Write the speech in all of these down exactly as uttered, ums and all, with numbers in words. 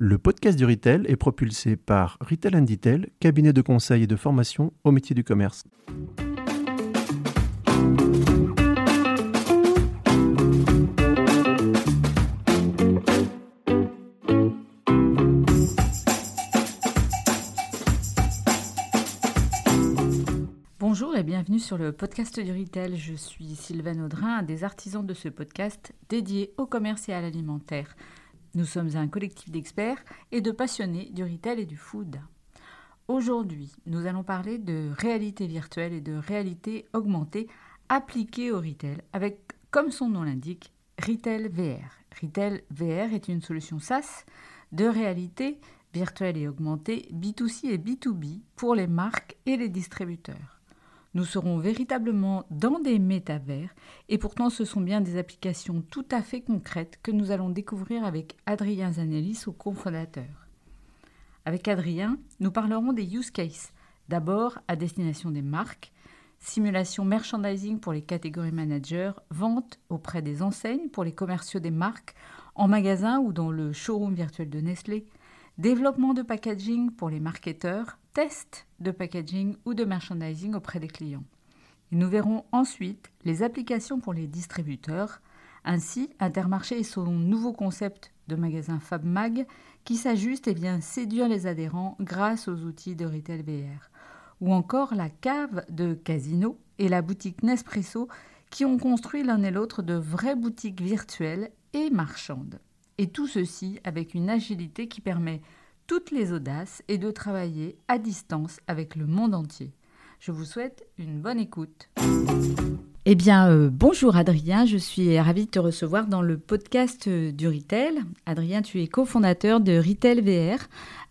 Le podcast du Retail est propulsé par Retail and Detail, cabinet de conseil et de formation au métier du commerce. Bonjour et bienvenue sur le podcast du Retail. Je suis Sylvain Audrin, un des artisans de ce podcast dédié au commerce et à l'alimentaire. Nous sommes un collectif d'experts et de passionnés du retail et du food. Aujourd'hui, nous allons parler de réalité virtuelle et de réalité augmentée appliquée au retail avec, comme son nom l'indique, Retail V R. Retail V R est une solution SaaS de réalité virtuelle et augmentée B deux C et B deux B pour les marques et les distributeurs. Nous serons véritablement dans des métavers et pourtant ce sont bien des applications tout à fait concrètes que nous allons découvrir avec Adrien Zanelli, son cofondateur. Avec Adrien, nous parlerons des use cases. D'abord à destination des marques, simulation merchandising pour les catégories managers, vente auprès des enseignes pour les commerciaux des marques, en magasin ou dans le showroom virtuel de Nestlé, développement de packaging pour les marketeurs, tests de packaging ou de merchandising auprès des clients. Et nous verrons ensuite les applications pour les distributeurs. Ainsi, Intermarché et son nouveau concept de magasin FabMag qui s'ajuste et vient séduire les adhérents grâce aux outils de Retail V R. Ou encore la cave de Casino et la boutique Nespresso qui ont construit l'un et l'autre de vraies boutiques virtuelles et marchandes. Et tout ceci avec une agilité qui permet toutes les audaces et de travailler à distance avec le monde entier. Je vous souhaite une bonne écoute. Eh bien, euh, bonjour Adrien, je suis ravie de te recevoir dans le podcast du Retail. Adrien, tu es cofondateur de Retail V R,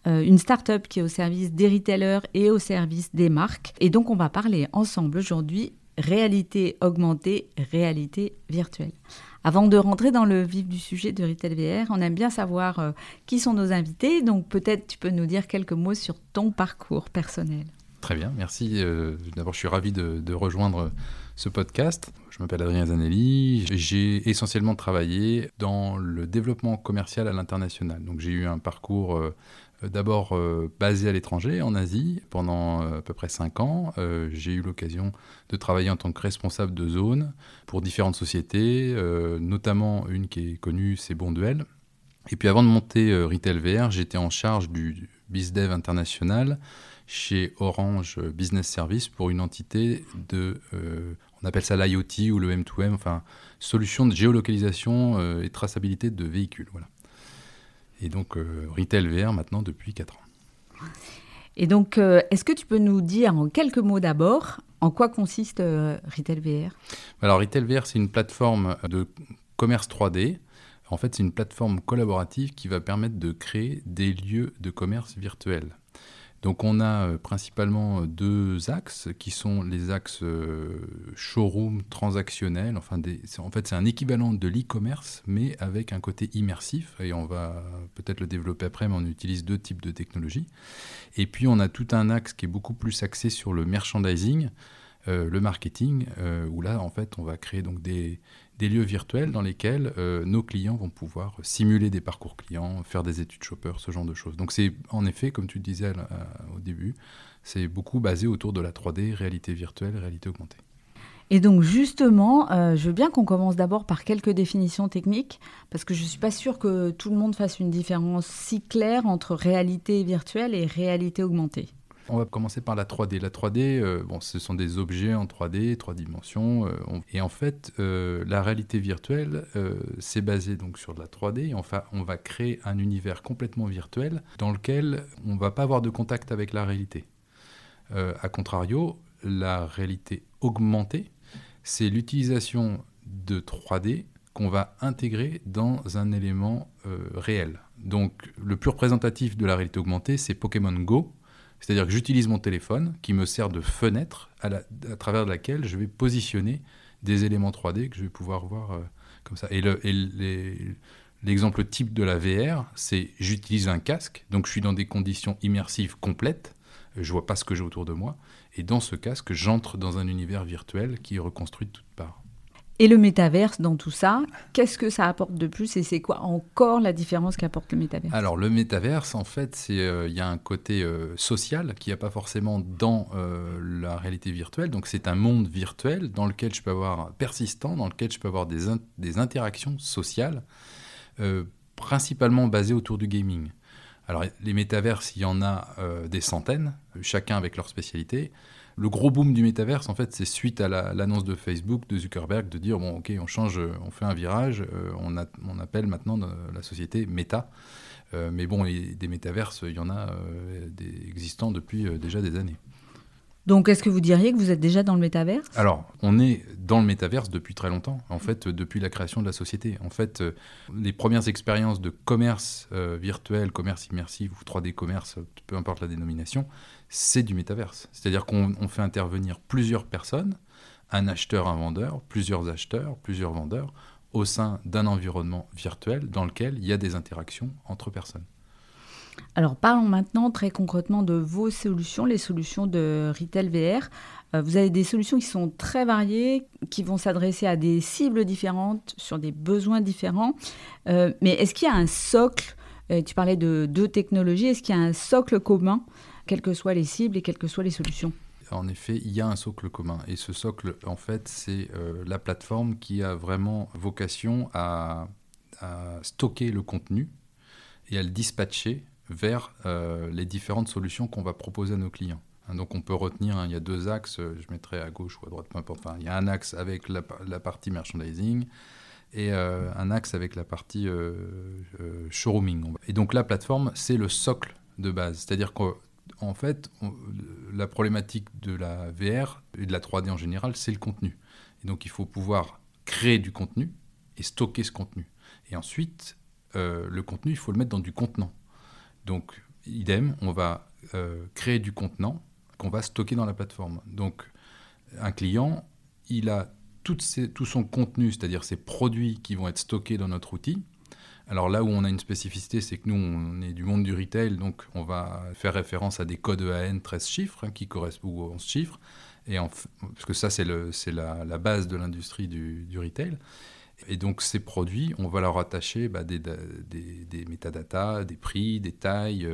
euh, une start-up qui est au service des retailers et au service des marques. Et donc, on va parler ensemble aujourd'hui réalité augmentée, réalité virtuelle. Avant de rentrer dans le vif du sujet de Retail V R, on aime bien savoir euh, qui sont nos invités. Donc peut-être tu peux nous dire quelques mots sur ton parcours personnel. Très bien, merci. Euh, d'abord, je suis ravi de, de rejoindre ce podcast. Je m'appelle Adrien Zanelli. J'ai essentiellement travaillé dans le développement commercial à l'international. Donc j'ai eu un parcours euh, d'abord euh, basé à l'étranger, en Asie, pendant euh, à peu près cinq ans. Euh, j'ai eu l'occasion de travailler en tant que responsable de zone pour différentes sociétés, euh, notamment une qui est connue, c'est Bonduelle. Et puis avant de monter euh, Retail V R, j'étais en charge du BizDev international chez Orange Business Service pour une entité de, euh, on appelle ça l'IoT ou le M deux M, enfin solution de géolocalisation euh, et traçabilité de véhicules, voilà. Et donc, euh, Retail V R maintenant depuis quatre ans. Et donc, euh, est-ce que tu peux nous dire en quelques mots d'abord, en quoi consiste euh, Retail V R ? Alors, Retail V R, c'est une plateforme de commerce trois D. En fait, c'est une plateforme collaborative qui va permettre de créer des lieux de commerce virtuels. Donc, on a euh, principalement deux axes qui sont les axes euh, showroom transactionnel. Enfin, des, c'est, en fait, c'est un équivalent de l'e-commerce, mais avec un côté immersif. Et on va peut-être le développer après, mais on utilise deux types de technologies. Et puis, on a tout un axe qui est beaucoup plus axé sur le merchandising, euh, le marketing, euh, où là, en fait, on va créer donc des, des lieux virtuels dans lesquels euh, nos clients vont pouvoir simuler des parcours clients, faire des études shopper, ce genre de choses. Donc c'est en effet, comme tu le disais là, au début, c'est beaucoup basé autour de la trois D, réalité virtuelle, réalité augmentée. Et donc justement, euh, je veux bien qu'on commence d'abord par quelques définitions techniques, parce que je ne suis pas sûre que tout le monde fasse une différence si claire entre réalité virtuelle et réalité augmentée. On va commencer par la trois D. La trois D, euh, bon, ce sont des objets en trois D, trois dimensions. Euh, on... Et en fait, euh, la réalité virtuelle, euh, c'est basé donc sur de la trois D. Et enfin, on va créer un univers complètement virtuel dans lequel on ne va pas avoir de contact avec la réalité. Euh, a contrario, la réalité augmentée, c'est l'utilisation de trois D qu'on va intégrer dans un élément euh, réel. Donc, le plus représentatif de la réalité augmentée, c'est Pokémon Go. C'est-à-dire que j'utilise mon téléphone qui me sert de fenêtre à, la, à travers laquelle je vais positionner des éléments trois D que je vais pouvoir voir euh, comme ça. Et, le, et les, l'exemple type de la V R, c'est j'utilise un casque, donc je suis dans des conditions immersives complètes, je ne vois pas ce que j'ai autour de moi, et dans ce casque, j'entre dans un univers virtuel qui est reconstruit de toutes parts. Et le métaverse dans tout ça, qu'est-ce que ça apporte de plus et c'est quoi encore la différence qu'apporte le métaverse? Alors le métaverse, en fait, c'est il euh, y a un côté euh, social qu'il n'y a pas forcément dans euh, la réalité virtuelle. Donc c'est un monde virtuel dans lequel je peux avoir persistant, dans lequel je peux avoir des, in- des interactions sociales, euh, principalement basées autour du gaming. Alors les métaverses, il y en a euh, des centaines, chacun avec leur spécialité. Le gros boom du métaverse, en fait, c'est suite à la, l'annonce de Facebook, de Zuckerberg, de dire, bon, OK, on change, on fait un virage, euh, on, a, on appelle maintenant la société Meta. Euh, mais bon, les, des métaverses, il y en a euh, des existants depuis euh, déjà des années. Donc, est-ce que vous diriez que vous êtes déjà dans le métaverse ? Alors, on est dans le métaverse depuis très longtemps, en fait, depuis la création de la société. En fait, les premières expériences de commerce euh, virtuel, commerce immersif ou trois D commerce, peu importe la dénomination, c'est du métaverse. C'est-à-dire qu'on on fait intervenir plusieurs personnes, un acheteur, un vendeur, plusieurs acheteurs, plusieurs vendeurs, au sein d'un environnement virtuel dans lequel il y a des interactions entre personnes. Alors parlons maintenant très concrètement de vos solutions, les solutions de Retail V R. Euh, vous avez des solutions qui sont très variées, qui vont s'adresser à des cibles différentes, sur des besoins différents. Euh, mais est-ce qu'il y a un socle, euh, tu parlais de deux technologies, est-ce qu'il y a un socle commun, quelles que soient les cibles et quelles que soient les solutions ? En effet, il y a un socle commun. Et ce socle, en fait, c'est euh, la plateforme qui a vraiment vocation à, à stocker le contenu et à le dispatcher vers euh, les différentes solutions qu'on va proposer à nos clients. Hein, donc on peut retenir, hein, il y a deux axes, je mettrai à gauche ou à droite, peu importe. Enfin, il y a un axe avec la, la partie merchandising et euh, un axe avec la partie euh, euh, showrooming. Et donc la plateforme, c'est le socle de base. C'est-à-dire qu'en fait, on, la problématique de la V R et de la trois D en général, c'est le contenu. Et donc il faut pouvoir créer du contenu et stocker ce contenu. Et ensuite, euh, le contenu, il faut le mettre dans du contenant. Donc, idem, on va euh, créer du contenant qu'on va stocker dans la plateforme. Donc, un client, il a toutes ses, tout son contenu, c'est-à-dire ses produits qui vont être stockés dans notre outil. Alors là où on a une spécificité, c'est que nous, on est du monde du retail, donc on va faire référence à des codes E A N treize chiffres, hein, qui correspondent aux onze chiffres, et en, parce que ça, c'est, le, c'est la, la base de l'industrie du, du retail. Et donc, ces produits, on va leur attacher bah, des, des, des métadatas, des prix, des tailles,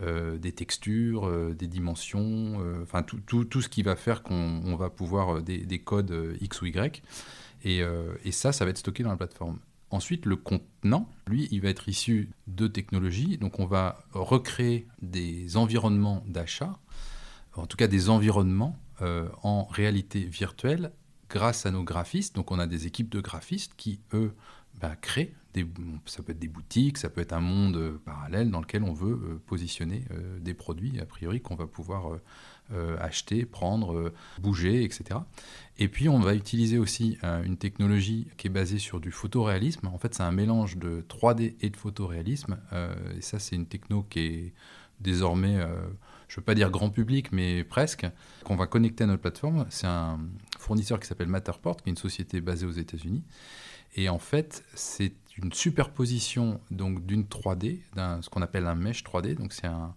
euh, des textures, euh, des dimensions, euh, enfin, tout, tout, tout ce qui va faire qu'on on va pouvoir des, des codes X ou Y. Et, euh, et ça, ça va être stocké dans la plateforme. Ensuite, le contenant, lui, il va être issu de technologies. Donc, on va recréer des environnements d'achat, en tout cas des environnements euh, en réalité virtuelle, grâce à nos graphistes. Donc on a des équipes de graphistes qui, eux, bah, créent, des, ça peut être des boutiques, ça peut être un monde parallèle dans lequel on veut positionner des produits, a priori, qu'on va pouvoir acheter, prendre, bouger, et cetera. Et puis on va utiliser aussi une technologie qui est basée sur du photoréalisme. En fait, c'est un mélange de trois D et de photoréalisme. Et ça, c'est une techno qui est désormais... je ne veux pas dire grand public, mais presque, qu'on va connecter à notre plateforme. C'est un fournisseur qui s'appelle Matterport, qui est une société basée aux États-Unis. Et en fait, c'est une superposition donc, d'une trois D, d'un, ce qu'on appelle un mesh trois D. Donc, c'est un,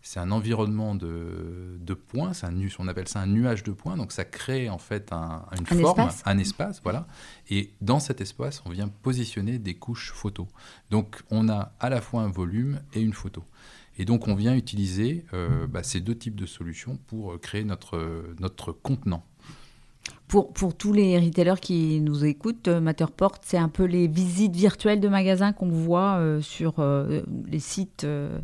c'est un environnement de, de points, c'est un, on appelle ça un nuage de points. Donc, ça crée en fait un, une un forme, espace. un espace. voilà. Et dans cet espace, on vient positionner des couches photos. Donc, on a à la fois un volume et une photo. Et donc, on vient utiliser euh, bah, ces deux types de solutions pour créer notre, notre contenant. Pour, pour tous les retailers qui nous écoutent, Matterport, c'est un peu les visites virtuelles de magasins qu'on voit euh, sur euh, les sites euh,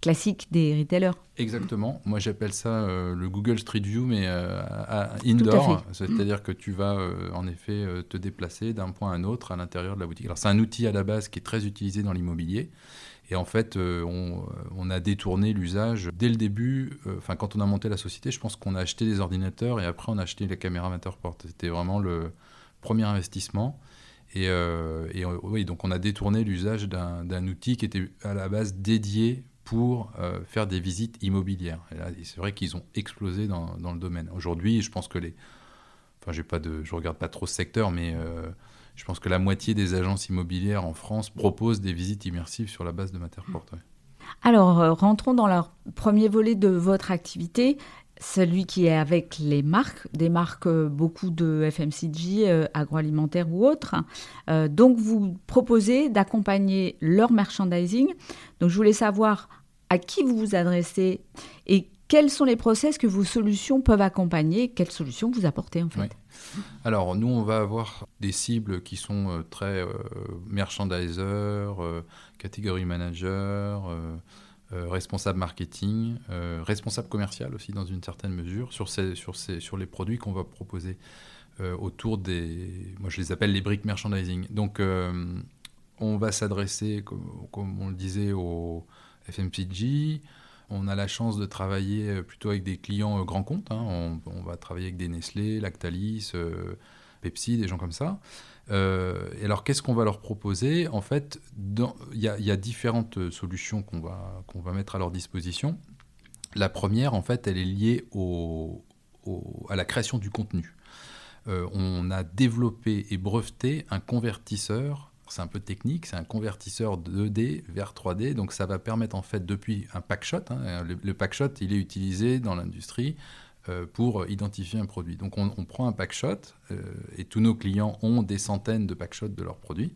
classiques des retailers. Exactement. Moi, j'appelle ça euh, le Google Street View, mais euh, à, à indoor. C'est-à-dire mmh. que tu vas, euh, en effet, euh, te déplacer d'un point à un autre à l'intérieur de la boutique. Alors, c'est un outil à la base qui est très utilisé dans l'immobilier. Et en fait, euh, on, on a détourné l'usage dès le début. Enfin, euh, quand on a monté la société, je pense qu'on a acheté des ordinateurs et après, on a acheté la caméra Matterport. C'était vraiment le premier investissement. Et, euh, et euh, oui, donc on a détourné l'usage d'un, d'un outil qui était à la base dédié pour euh, faire des visites immobilières. Et là, c'est vrai qu'ils ont explosé dans, dans le domaine. Aujourd'hui, je pense que les... Enfin, j'ai pas de, je regarde pas trop ce secteur, mais... Euh, Je pense que la moitié des agences immobilières en France proposent des visites immersives sur la base de Matterport. Ouais. Alors, rentrons dans le premier volet de votre activité, celui qui est avec les marques, des marques beaucoup de F M C G, euh, agroalimentaire ou autres. Euh, donc, vous proposez d'accompagner leur merchandising. Donc, je voulais savoir à qui vous vous adressez et quels sont les process que vos solutions peuvent accompagner, quelles solutions vous apportez en fait. Oui. Alors, nous, on va avoir des cibles qui sont euh, très euh, merchandisers, euh, catégorie manager, euh, Euh, responsable marketing, euh, responsable commercial aussi dans une certaine mesure, sur, ces, sur, ces, sur les produits qu'on va proposer euh, autour des... Moi, je les appelle les briques merchandising. Donc, euh, on va s'adresser, comme, comme on le disait, au F M C G. On a la chance de travailler plutôt avec des clients euh, grands comptes. Hein. On, on va travailler avec des Nestlé, Lactalis, euh, Pepsi, des gens comme ça. Euh, et alors, qu'est-ce qu'on va leur proposer ? En fait, il y, y a différentes solutions qu'on va, qu'on va mettre à leur disposition. La première, en fait, elle est liée au, au, à la création du contenu. Euh, on a développé et breveté un convertisseur, c'est un peu technique, c'est un convertisseur deux D vers trois D, donc ça va permettre, en fait, depuis un packshot, hein, le, le packshot, il est utilisé dans l'industrie, pour identifier un produit. Donc on, on prend un packshot, euh, et tous nos clients ont des centaines de packshots de leurs produits.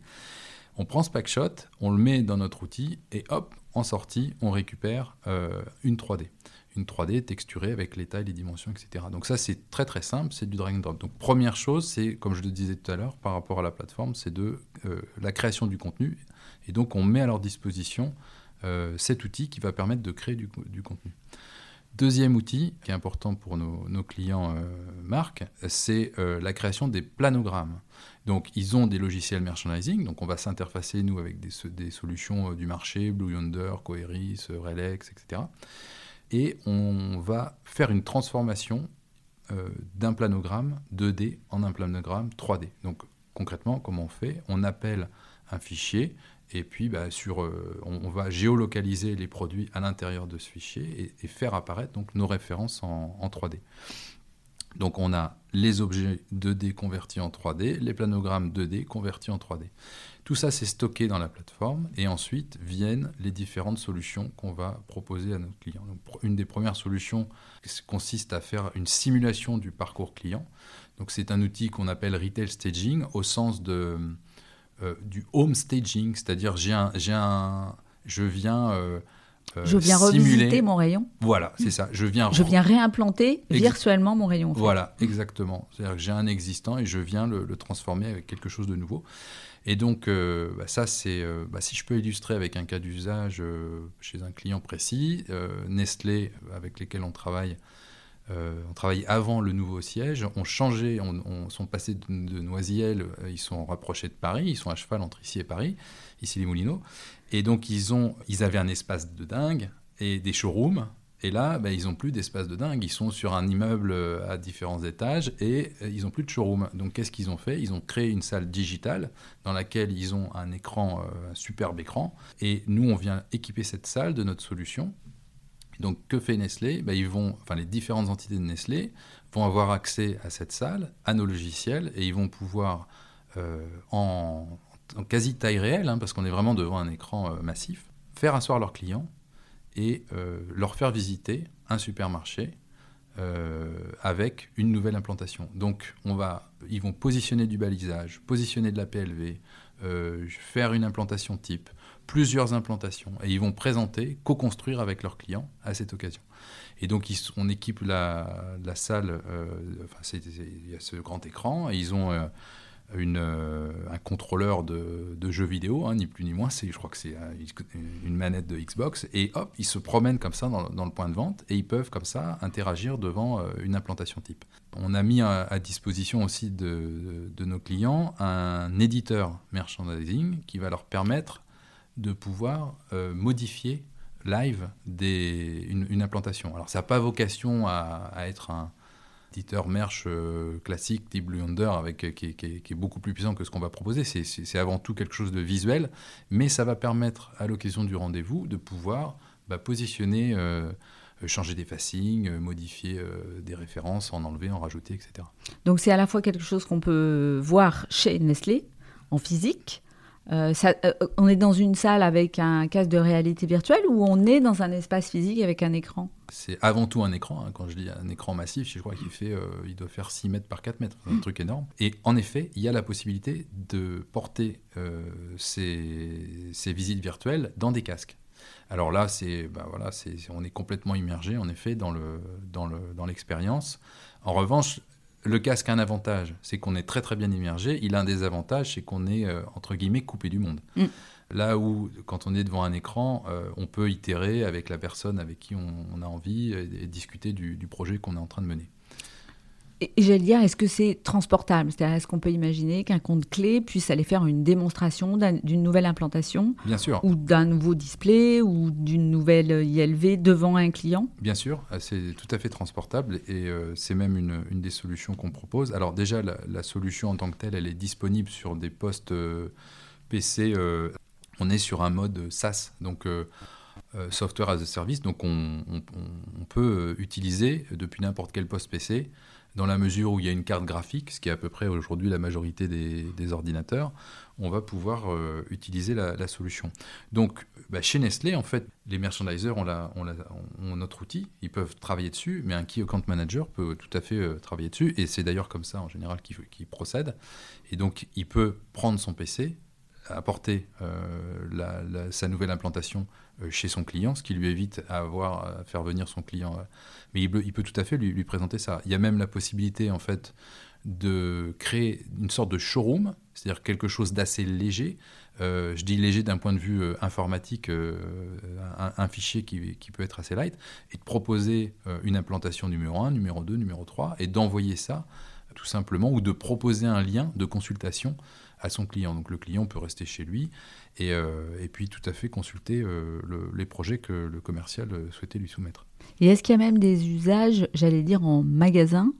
On prend ce packshot, on le met dans notre outil, et hop, en sortie, on récupère euh, une trois D. Une trois D texturée avec les tailles, les dimensions, et cetera. Donc ça, c'est très très simple, c'est du drag and drop. Donc première chose, c'est, comme je le disais tout à l'heure, par rapport à la plateforme, c'est de euh, la création du contenu. Et donc on met à leur disposition euh, cet outil qui va permettre de créer du, du contenu. Deuxième outil qui est important pour nos, nos clients euh, marques, c'est euh, la création des planogrammes. Donc, ils ont des logiciels merchandising. Donc, on va s'interfacer, nous, avec des, des solutions euh, du marché, Blue Yonder, Coeris, Relex, et cetera. Et on va faire une transformation euh, d'un planogramme deux D en un planogramme trois D. Donc, concrètement, comment on fait ? On appelle un fichier. Et puis, bah, sur, euh, on, on va géolocaliser les produits à l'intérieur de ce fichier et, et faire apparaître donc, nos références en, en trois D. Donc, on a les objets deux D convertis en trois D, les planogrammes deux D convertis en trois D. Tout ça, c'est stocké dans la plateforme. Et ensuite, viennent les différentes solutions qu'on va proposer à nos clients. Donc, une des premières solutions consiste à faire une simulation du parcours client. Donc, c'est un outil qu'on appelle « retail staging » au sens de... Euh, du home staging, c'est-à-dire j'ai un, j'ai un, je viens euh, euh, je viens simuler. Revisiter mon rayon. Voilà, c'est ça. Je viens, je viens réimplanter Ex- virtuellement mon rayon. En fait. Voilà, exactement. C'est-à-dire que j'ai un existant et je viens le, le transformer avec quelque chose de nouveau. Et donc, euh, bah ça, c'est... Euh, bah si je peux illustrer avec un cas d'usage euh, chez un client précis, euh, Nestlé, avec lesquels on travaille, Euh, on travaille avant le nouveau siège, on changeait, on, on sont passés de, de Noisiel, euh, ils sont rapprochés de Paris, ils sont à cheval entre ici et Paris, ici les Moulineaux, et donc ils ont, ils avaient un espace de dingue et des showrooms, et là, bah, ils n'ont plus d'espace de dingue, ils sont sur un immeuble à différents étages et euh, ils n'ont plus de showroom. Donc qu'est-ce qu'ils ont fait ? Ils ont créé une salle digitale dans laquelle ils ont un écran, euh, un superbe écran, et nous on vient équiper cette salle de notre solution. Donc, que fait Nestlé ? Ben, ils vont, enfin, les différentes entités de Nestlé vont avoir accès à cette salle, à nos logiciels, et ils vont pouvoir, euh, en, en quasi taille réelle, hein, parce qu'on est vraiment devant un écran euh, massif, faire asseoir leurs clients et euh, leur faire visiter un supermarché euh, avec une nouvelle implantation. Donc, on va, ils vont positionner du balisage, positionner de la P L V, euh, faire une implantation type, plusieurs implantations, et ils vont présenter, co-construire avec leurs clients à cette occasion. Et donc, ils, on équipe la, la salle, euh, enfin, c'est, c'est, il y a ce grand écran, et ils ont euh, une, euh, un contrôleur de, de jeux vidéo, hein, ni plus ni moins, c'est, je crois que c'est une manette de Xbox, et hop, ils se promènent comme ça dans, dans le point de vente, et ils peuvent comme ça interagir devant euh, une implantation type. On a mis à, à disposition aussi de, de, de nos clients un éditeur merchandising qui va leur permettre de pouvoir euh, modifier live des, une, une implantation. Alors, ça n'a pas vocation à, à être un éditeur merch euh, classique type Blue Yonder avec, qui, qui, qui, est, qui est beaucoup plus puissant que ce qu'on va proposer. C'est, c'est, c'est avant tout quelque chose de visuel, mais ça va permettre, à l'occasion du rendez-vous, de pouvoir bah, positionner, euh, changer des facings, modifier euh, des références, en enlever, en rajouter, et cetera. Donc, c'est à la fois quelque chose qu'on peut voir chez Nestlé, en physique, Euh, ça, euh, on est dans une salle avec un casque de réalité virtuelle ou on est dans un espace physique avec un écran ? C'est avant tout un écran, hein. Quand je dis un écran massif, je crois qu'il fait, euh, il doit faire six mètres par quatre mètres, c'est un truc énorme. Et en effet, il y a la possibilité de porter euh, ces, ces visites virtuelles dans des casques. Alors là, c'est, bah voilà, c'est, on est complètement immergé, en effet, dans, le, dans, le, dans l'expérience. En revanche, le casque a un avantage, c'est qu'on est très très bien immergé. Il a un désavantage, c'est qu'on est, euh, entre guillemets, coupé du monde. Mm. Là où, quand on est devant un écran, euh, on peut itérer avec la personne avec qui on, on a envie et, et discuter du, du projet qu'on est en train de mener. Et, et j'allais dire, est-ce que c'est transportable ? C'est-à-dire, est-ce qu'on peut imaginer qu'un compte clé puisse aller faire une démonstration d'un, d'une nouvelle implantation ? Bien sûr. Ou d'un nouveau display, ou d'une nouvelle I L V devant un client ? Bien sûr, c'est tout à fait transportable et euh, c'est même une, une des solutions qu'on propose. Alors déjà, la, la solution en tant que telle, elle est disponible sur des postes euh, P C. Euh, on est sur un mode SaaS, donc... Euh, Software as a Service, donc on, on, on peut utiliser depuis n'importe quel poste P C, dans la mesure où il y a une carte graphique, ce qui est à peu près aujourd'hui la majorité des, des ordinateurs, on va pouvoir euh, utiliser la, la solution. Donc bah, chez Nestlé, en fait, les merchandisers ont, la, ont, la, ont notre outil, ils peuvent travailler dessus, mais un Key Account Manager peut tout à fait euh, travailler dessus, et c'est d'ailleurs comme ça en général qu'il, qu'il procède. Et donc il peut prendre son P C, apporter euh, la, la, sa nouvelle implantation euh, chez son client, ce qui lui évite à avoir à faire venir son client. Euh, mais il, il peut tout à fait lui, lui présenter ça. Il y a même la possibilité en fait de créer une sorte de showroom, c'est-à-dire quelque chose d'assez léger. Euh, je dis léger d'un point de vue euh, informatique, euh, un, un fichier qui, qui peut être assez light, et de proposer euh, une implantation numéro un, numéro deux, numéro trois, et d'envoyer ça tout simplement, ou de proposer un lien de consultation à son client. Donc le client peut rester chez lui et, euh, et puis tout à fait consulter euh, le, les projets que le commercial souhaitait lui soumettre. Et est-ce qu'il y a même des usages, j'allais dire, en magasin ?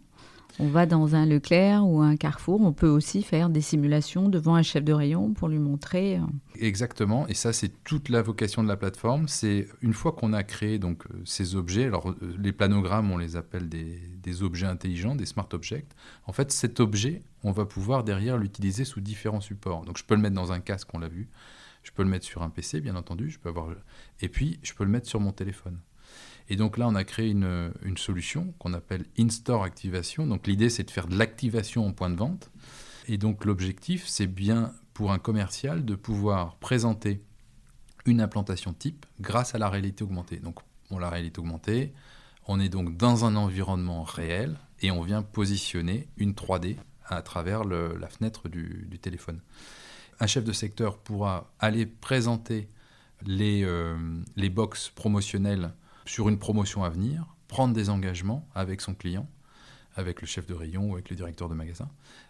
On va dans un Leclerc ou un Carrefour, on peut aussi faire des simulations devant un chef de rayon pour lui montrer. Exactement, et ça c'est toute la vocation de la plateforme. C'est une fois qu'on a créé donc, ces objets, alors les planogrammes on les appelle des, des objets intelligents, des smart objects. En fait cet objet, on va pouvoir derrière l'utiliser sous différents supports. Donc je peux le mettre dans un casque, on l'a vu, je peux le mettre sur un P C bien entendu, je peux avoir... et puis je peux le mettre sur mon téléphone. Et donc là, on a créé une, une solution qu'on appelle in-store activation. Donc l'idée, c'est de faire de l'activation en point de vente. Et donc l'objectif, c'est bien pour un commercial de pouvoir présenter une implantation type grâce à la réalité augmentée. Donc on la réalité augmentée, on est donc dans un environnement réel et on vient positionner une trois D à travers le, la fenêtre du, du téléphone. Un chef de secteur pourra aller présenter les, euh, les box promotionnelles sur une promotion à venir, prendre des engagements avec son client, avec le chef de rayon ou avec le directeur de magasin,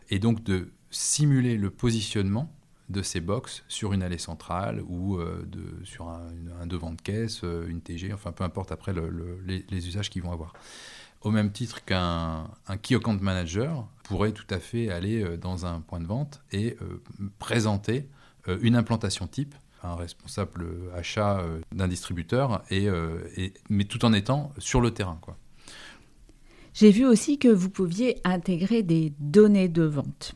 et donc de simuler le positionnement de ces box sur une allée centrale ou euh, de, sur un, un devant de caisse, une T G, enfin peu importe après le, le, les, les usages qu'ils vont avoir. Au même titre qu'un un key account manager pourrait tout à fait aller dans un point de vente et euh, présenter euh, une implantation type, un responsable achat d'un distributeur, et, et, mais tout en étant sur le terrain, quoi. J'ai vu aussi que vous pouviez intégrer des données de vente.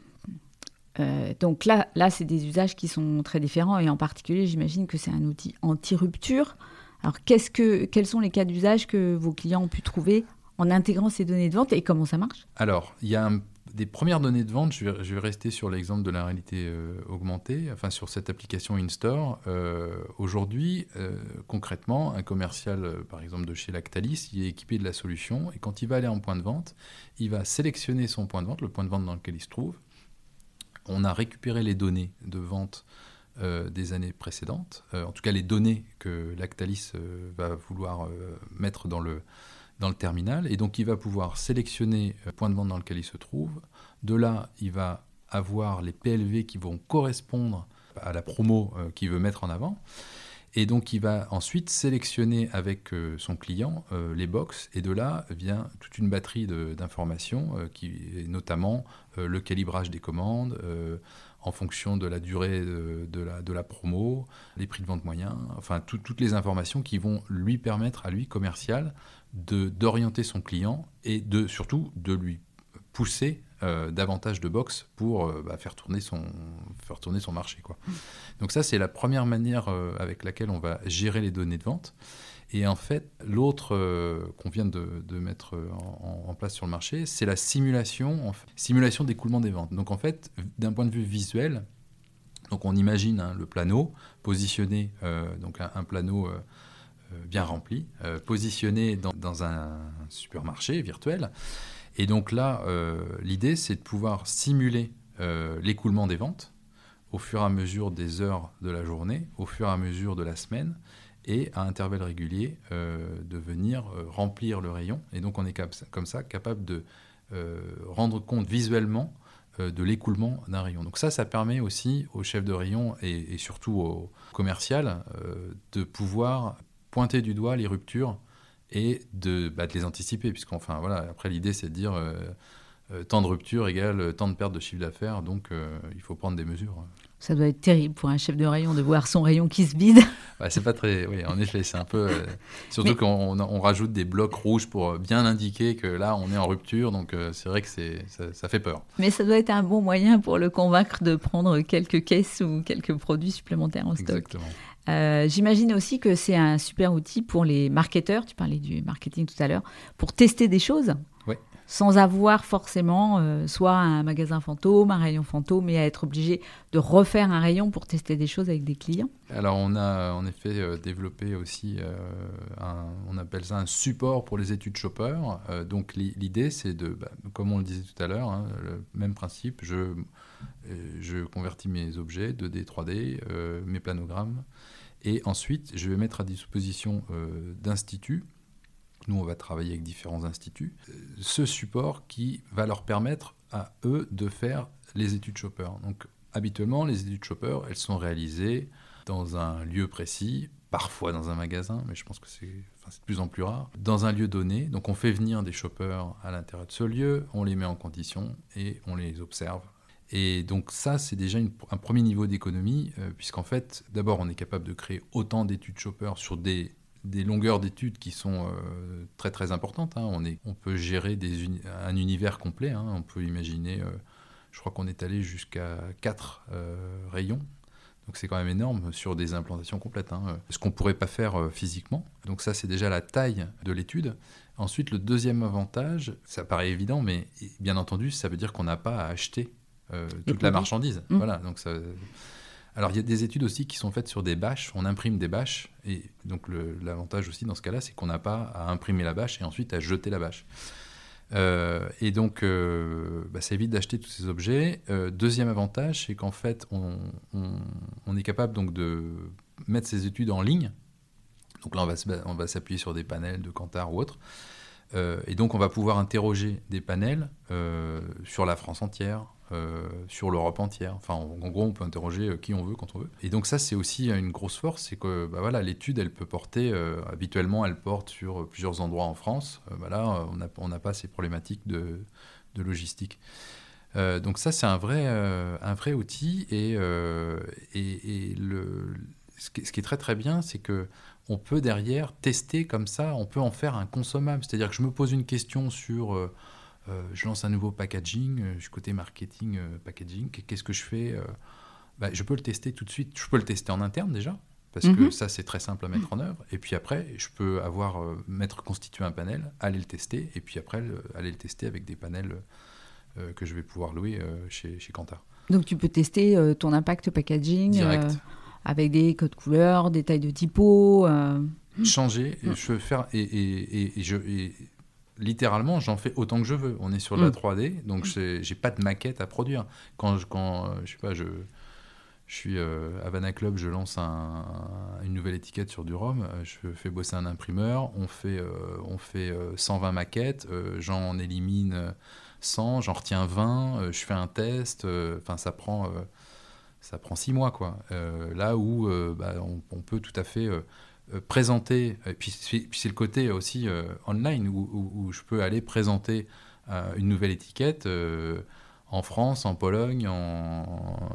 Euh, donc là, là, c'est des usages qui sont très différents et en particulier, j'imagine que c'est un outil anti-rupture. Alors, qu'est-ce que, quels sont les cas d'usage que vos clients ont pu trouver en intégrant ces données de vente et comment ça marche ? Alors, il y a un des premières données de vente, je vais, je vais rester sur l'exemple de la réalité euh, augmentée, enfin sur cette application in-store. Euh, aujourd'hui, euh, concrètement, un commercial, euh, par exemple de chez Lactalis, il est équipé de la solution et quand il va aller en point de vente, il va sélectionner son point de vente, le point de vente dans lequel il se trouve. On a récupéré les données de vente euh, des années précédentes, euh, en tout cas les données que Lactalis euh, va vouloir euh, mettre dans le... dans le terminal, et donc il va pouvoir sélectionner le point de vente dans lequel il se trouve. De là, il va avoir les P L V qui vont correspondre à la promo qu'il veut mettre en avant, et donc il va ensuite sélectionner avec son client les box, et de là vient toute une batterie de, d'informations, qui est notamment le calibrage des commandes, en fonction de la durée de, de, la, de la promo, les prix de vente moyens, enfin tout, toutes les informations qui vont lui permettre à lui, commercial, de, d'orienter son client et de, surtout de lui pousser euh, davantage de box pour euh, bah, faire tourner son, faire tourner son marché, quoi. Donc ça, c'est la première manière euh, avec laquelle on va gérer les données de vente. Et en fait, l'autre euh, qu'on vient de, de mettre en, en place sur le marché, c'est la simulation, en fait, simulation d'écoulement des ventes. Donc en fait, d'un point de vue visuel, donc on imagine hein, le plano positionné, euh, donc un, un plano euh, bien rempli, euh, positionné dans, dans un supermarché virtuel. Et donc là, euh, l'idée, c'est de pouvoir simuler euh, l'écoulement des ventes au fur et à mesure des heures de la journée, au fur et à mesure de la semaine, et à intervalles réguliers euh, de venir euh, remplir le rayon. Et donc on est cap- comme ça capable de euh, rendre compte visuellement euh, de l'écoulement d'un rayon. Donc ça, ça permet aussi aux chefs de rayon et, et surtout aux commerciales euh, de pouvoir pointer du doigt les ruptures et de, bah, de les anticiper. Puisqu'enfin, voilà, après l'idée c'est de dire euh, euh, temps de rupture égale temps de perte de chiffre d'affaires, donc euh, il faut prendre des mesures. Ça doit être terrible pour un chef de rayon de voir son rayon qui se vide. Bah, c'est pas très... Oui, en effet, c'est un peu... Euh, surtout Mais... qu'on on rajoute des blocs rouges pour bien indiquer que là, on est en rupture. Donc, euh, c'est vrai que c'est, ça, ça fait peur. Mais ça doit être un bon moyen pour le convaincre de prendre quelques caisses ou quelques produits supplémentaires en stock. Exactement. Euh, j'imagine aussi que c'est un super outil pour les marketeurs. Tu parlais du marketing tout à l'heure. Pour tester des choses. Oui. Sans avoir forcément euh, soit un magasin fantôme, un rayon fantôme, mais à être obligé de refaire un rayon pour tester des choses avec des clients. Alors, on a en effet euh, développé aussi, euh, un, on appelle ça un support pour les études shopper. Euh, donc, li- l'idée, c'est de, bah, comme on le disait tout à l'heure, hein, le même principe, je, euh, je convertis mes objets deux D, trois D, euh, mes planogrammes, et ensuite, je vais mettre à disposition euh, d'instituts. Nous, on va travailler avec différents instituts. Ce support qui va leur permettre à eux de faire les études shopper. Donc, habituellement, les études shopper, elles sont réalisées dans un lieu précis, parfois dans un magasin, mais je pense que c'est, enfin, c'est de plus en plus rare, dans un lieu donné. Donc, on fait venir des shoppers à l'intérieur de ce lieu, on les met en condition et on les observe. Et donc ça, c'est déjà une, un premier niveau d'économie, euh, puisqu'en fait, d'abord, on est capable de créer autant d'études shopper sur des... des longueurs d'études qui sont euh, très très importantes. Hein. On, est, on peut gérer des uni- un univers complet. Hein. On peut imaginer, euh, je crois qu'on est allé jusqu'à quatre euh, rayons. Donc c'est quand même énorme sur des implantations complètes. Hein. Ce qu'on ne pourrait pas faire euh, physiquement. Donc ça, c'est déjà la taille de l'étude. Ensuite, le deuxième avantage, ça paraît évident, mais bien entendu, ça veut dire qu'on n'a pas à acheter euh, toute la marchandise. Mmh. Voilà, donc ça... Alors, il y a des études aussi qui sont faites sur des bâches. On imprime des bâches. Et donc, le, l'avantage aussi, dans ce cas-là, c'est qu'on n'a pas à imprimer la bâche et ensuite à jeter la bâche. Euh, et donc, euh, bah, ça évite d'acheter tous ces objets. Euh, deuxième avantage, c'est qu'en fait, on, on, on est capable donc, de mettre ces études en ligne. Donc là, on va, on va s'appuyer sur des panels de Kantar ou autres. Euh, et donc, on va pouvoir interroger des panels euh, sur la France entière, Euh, sur l'Europe entière. Enfin, en, en gros, on peut interroger euh, qui on veut, quand on veut. Et donc ça, c'est aussi une grosse force, c'est que bah, voilà, l'étude, elle peut porter, euh, habituellement, elle porte sur plusieurs endroits en France. Euh, bah, là, on n'a pas ces problématiques de, de logistique. Euh, donc ça, c'est un vrai, euh, un vrai outil. Et, euh, et, et le, ce, qui, ce qui est très, très bien, c'est qu'on peut derrière tester comme ça, on peut en faire un consommable. C'est-à-dire que je me pose une question sur... Euh, Euh, je lance un nouveau packaging, euh, je suis côté marketing, euh, packaging, qu'est-ce que je fais euh, bah, je peux le tester tout de suite, je peux le tester en interne déjà, parce mm-hmm. que ça c'est très simple à mettre mm-hmm. en œuvre, et puis après je peux avoir, euh, mettre constitué un panel, aller le tester, et puis après le, aller le tester avec des panels euh, que je vais pouvoir louer euh, chez, chez Kantar. Donc tu peux tester euh, ton impact packaging direct. Euh, avec des codes couleurs, des tailles de typo euh... changer, mm-hmm. je veux faire et, et, et, et je... Et, littéralement, j'en fais autant que je veux. On est sur de la trois D, donc je n'ai pas de maquette à produire. Quand je, quand, je sais pas, je, je suis euh, à Havana Club, je lance un, une nouvelle étiquette sur du rhum, je fais bosser un imprimeur, on fait, euh, on fait euh, cent vingt maquettes, euh, j'en élimine cent, j'en retiens vingt, euh, je fais un test, enfin euh, ça prend... Euh, ça prend six mois, quoi. Euh, là où euh, bah, on, on peut tout à fait... Euh, présenter, et puis, puis c'est le côté aussi euh, online où, où, où je peux aller présenter euh, une nouvelle étiquette euh, en France, en Pologne, en, en,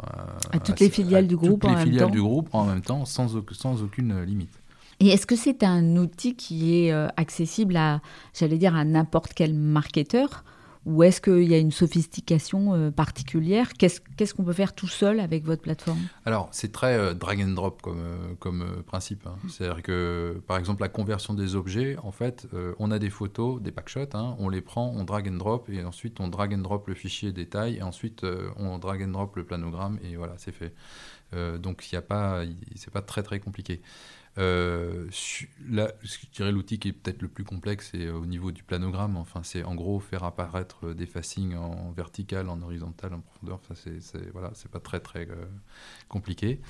à toutes à, les filiales, à, du, groupe toutes les filiales du groupe en même temps, sans, sans aucune limite. Et est-ce que c'est un outil qui est euh, accessible à, j'allais dire, à n'importe quel marketeur Ou est-ce qu'il y a une sophistication euh, particulière ? Qu'est-ce, qu'est-ce qu'on peut faire tout seul avec votre plateforme ? Alors, c'est très euh, drag and drop comme, euh, comme euh, principe. Hein. Mmh. C'est-à-dire que, par exemple, la conversion des objets, en fait, euh, on a des photos, des packshots, hein, on les prend, on drag and drop, et ensuite on drag and drop le fichier détail, et ensuite euh, on drag and drop le planogramme, et voilà, c'est fait. Euh, donc, y a pas, y, c'est pas très, très compliqué. Euh, là, je dirais l'outil qui est peut-être le plus complexe, c'est au niveau du planogramme. Enfin, c'est en gros faire apparaître des facings en vertical, en horizontal, en profondeur. Enfin, c'est, c'est voilà, c'est pas très très euh, compliqué.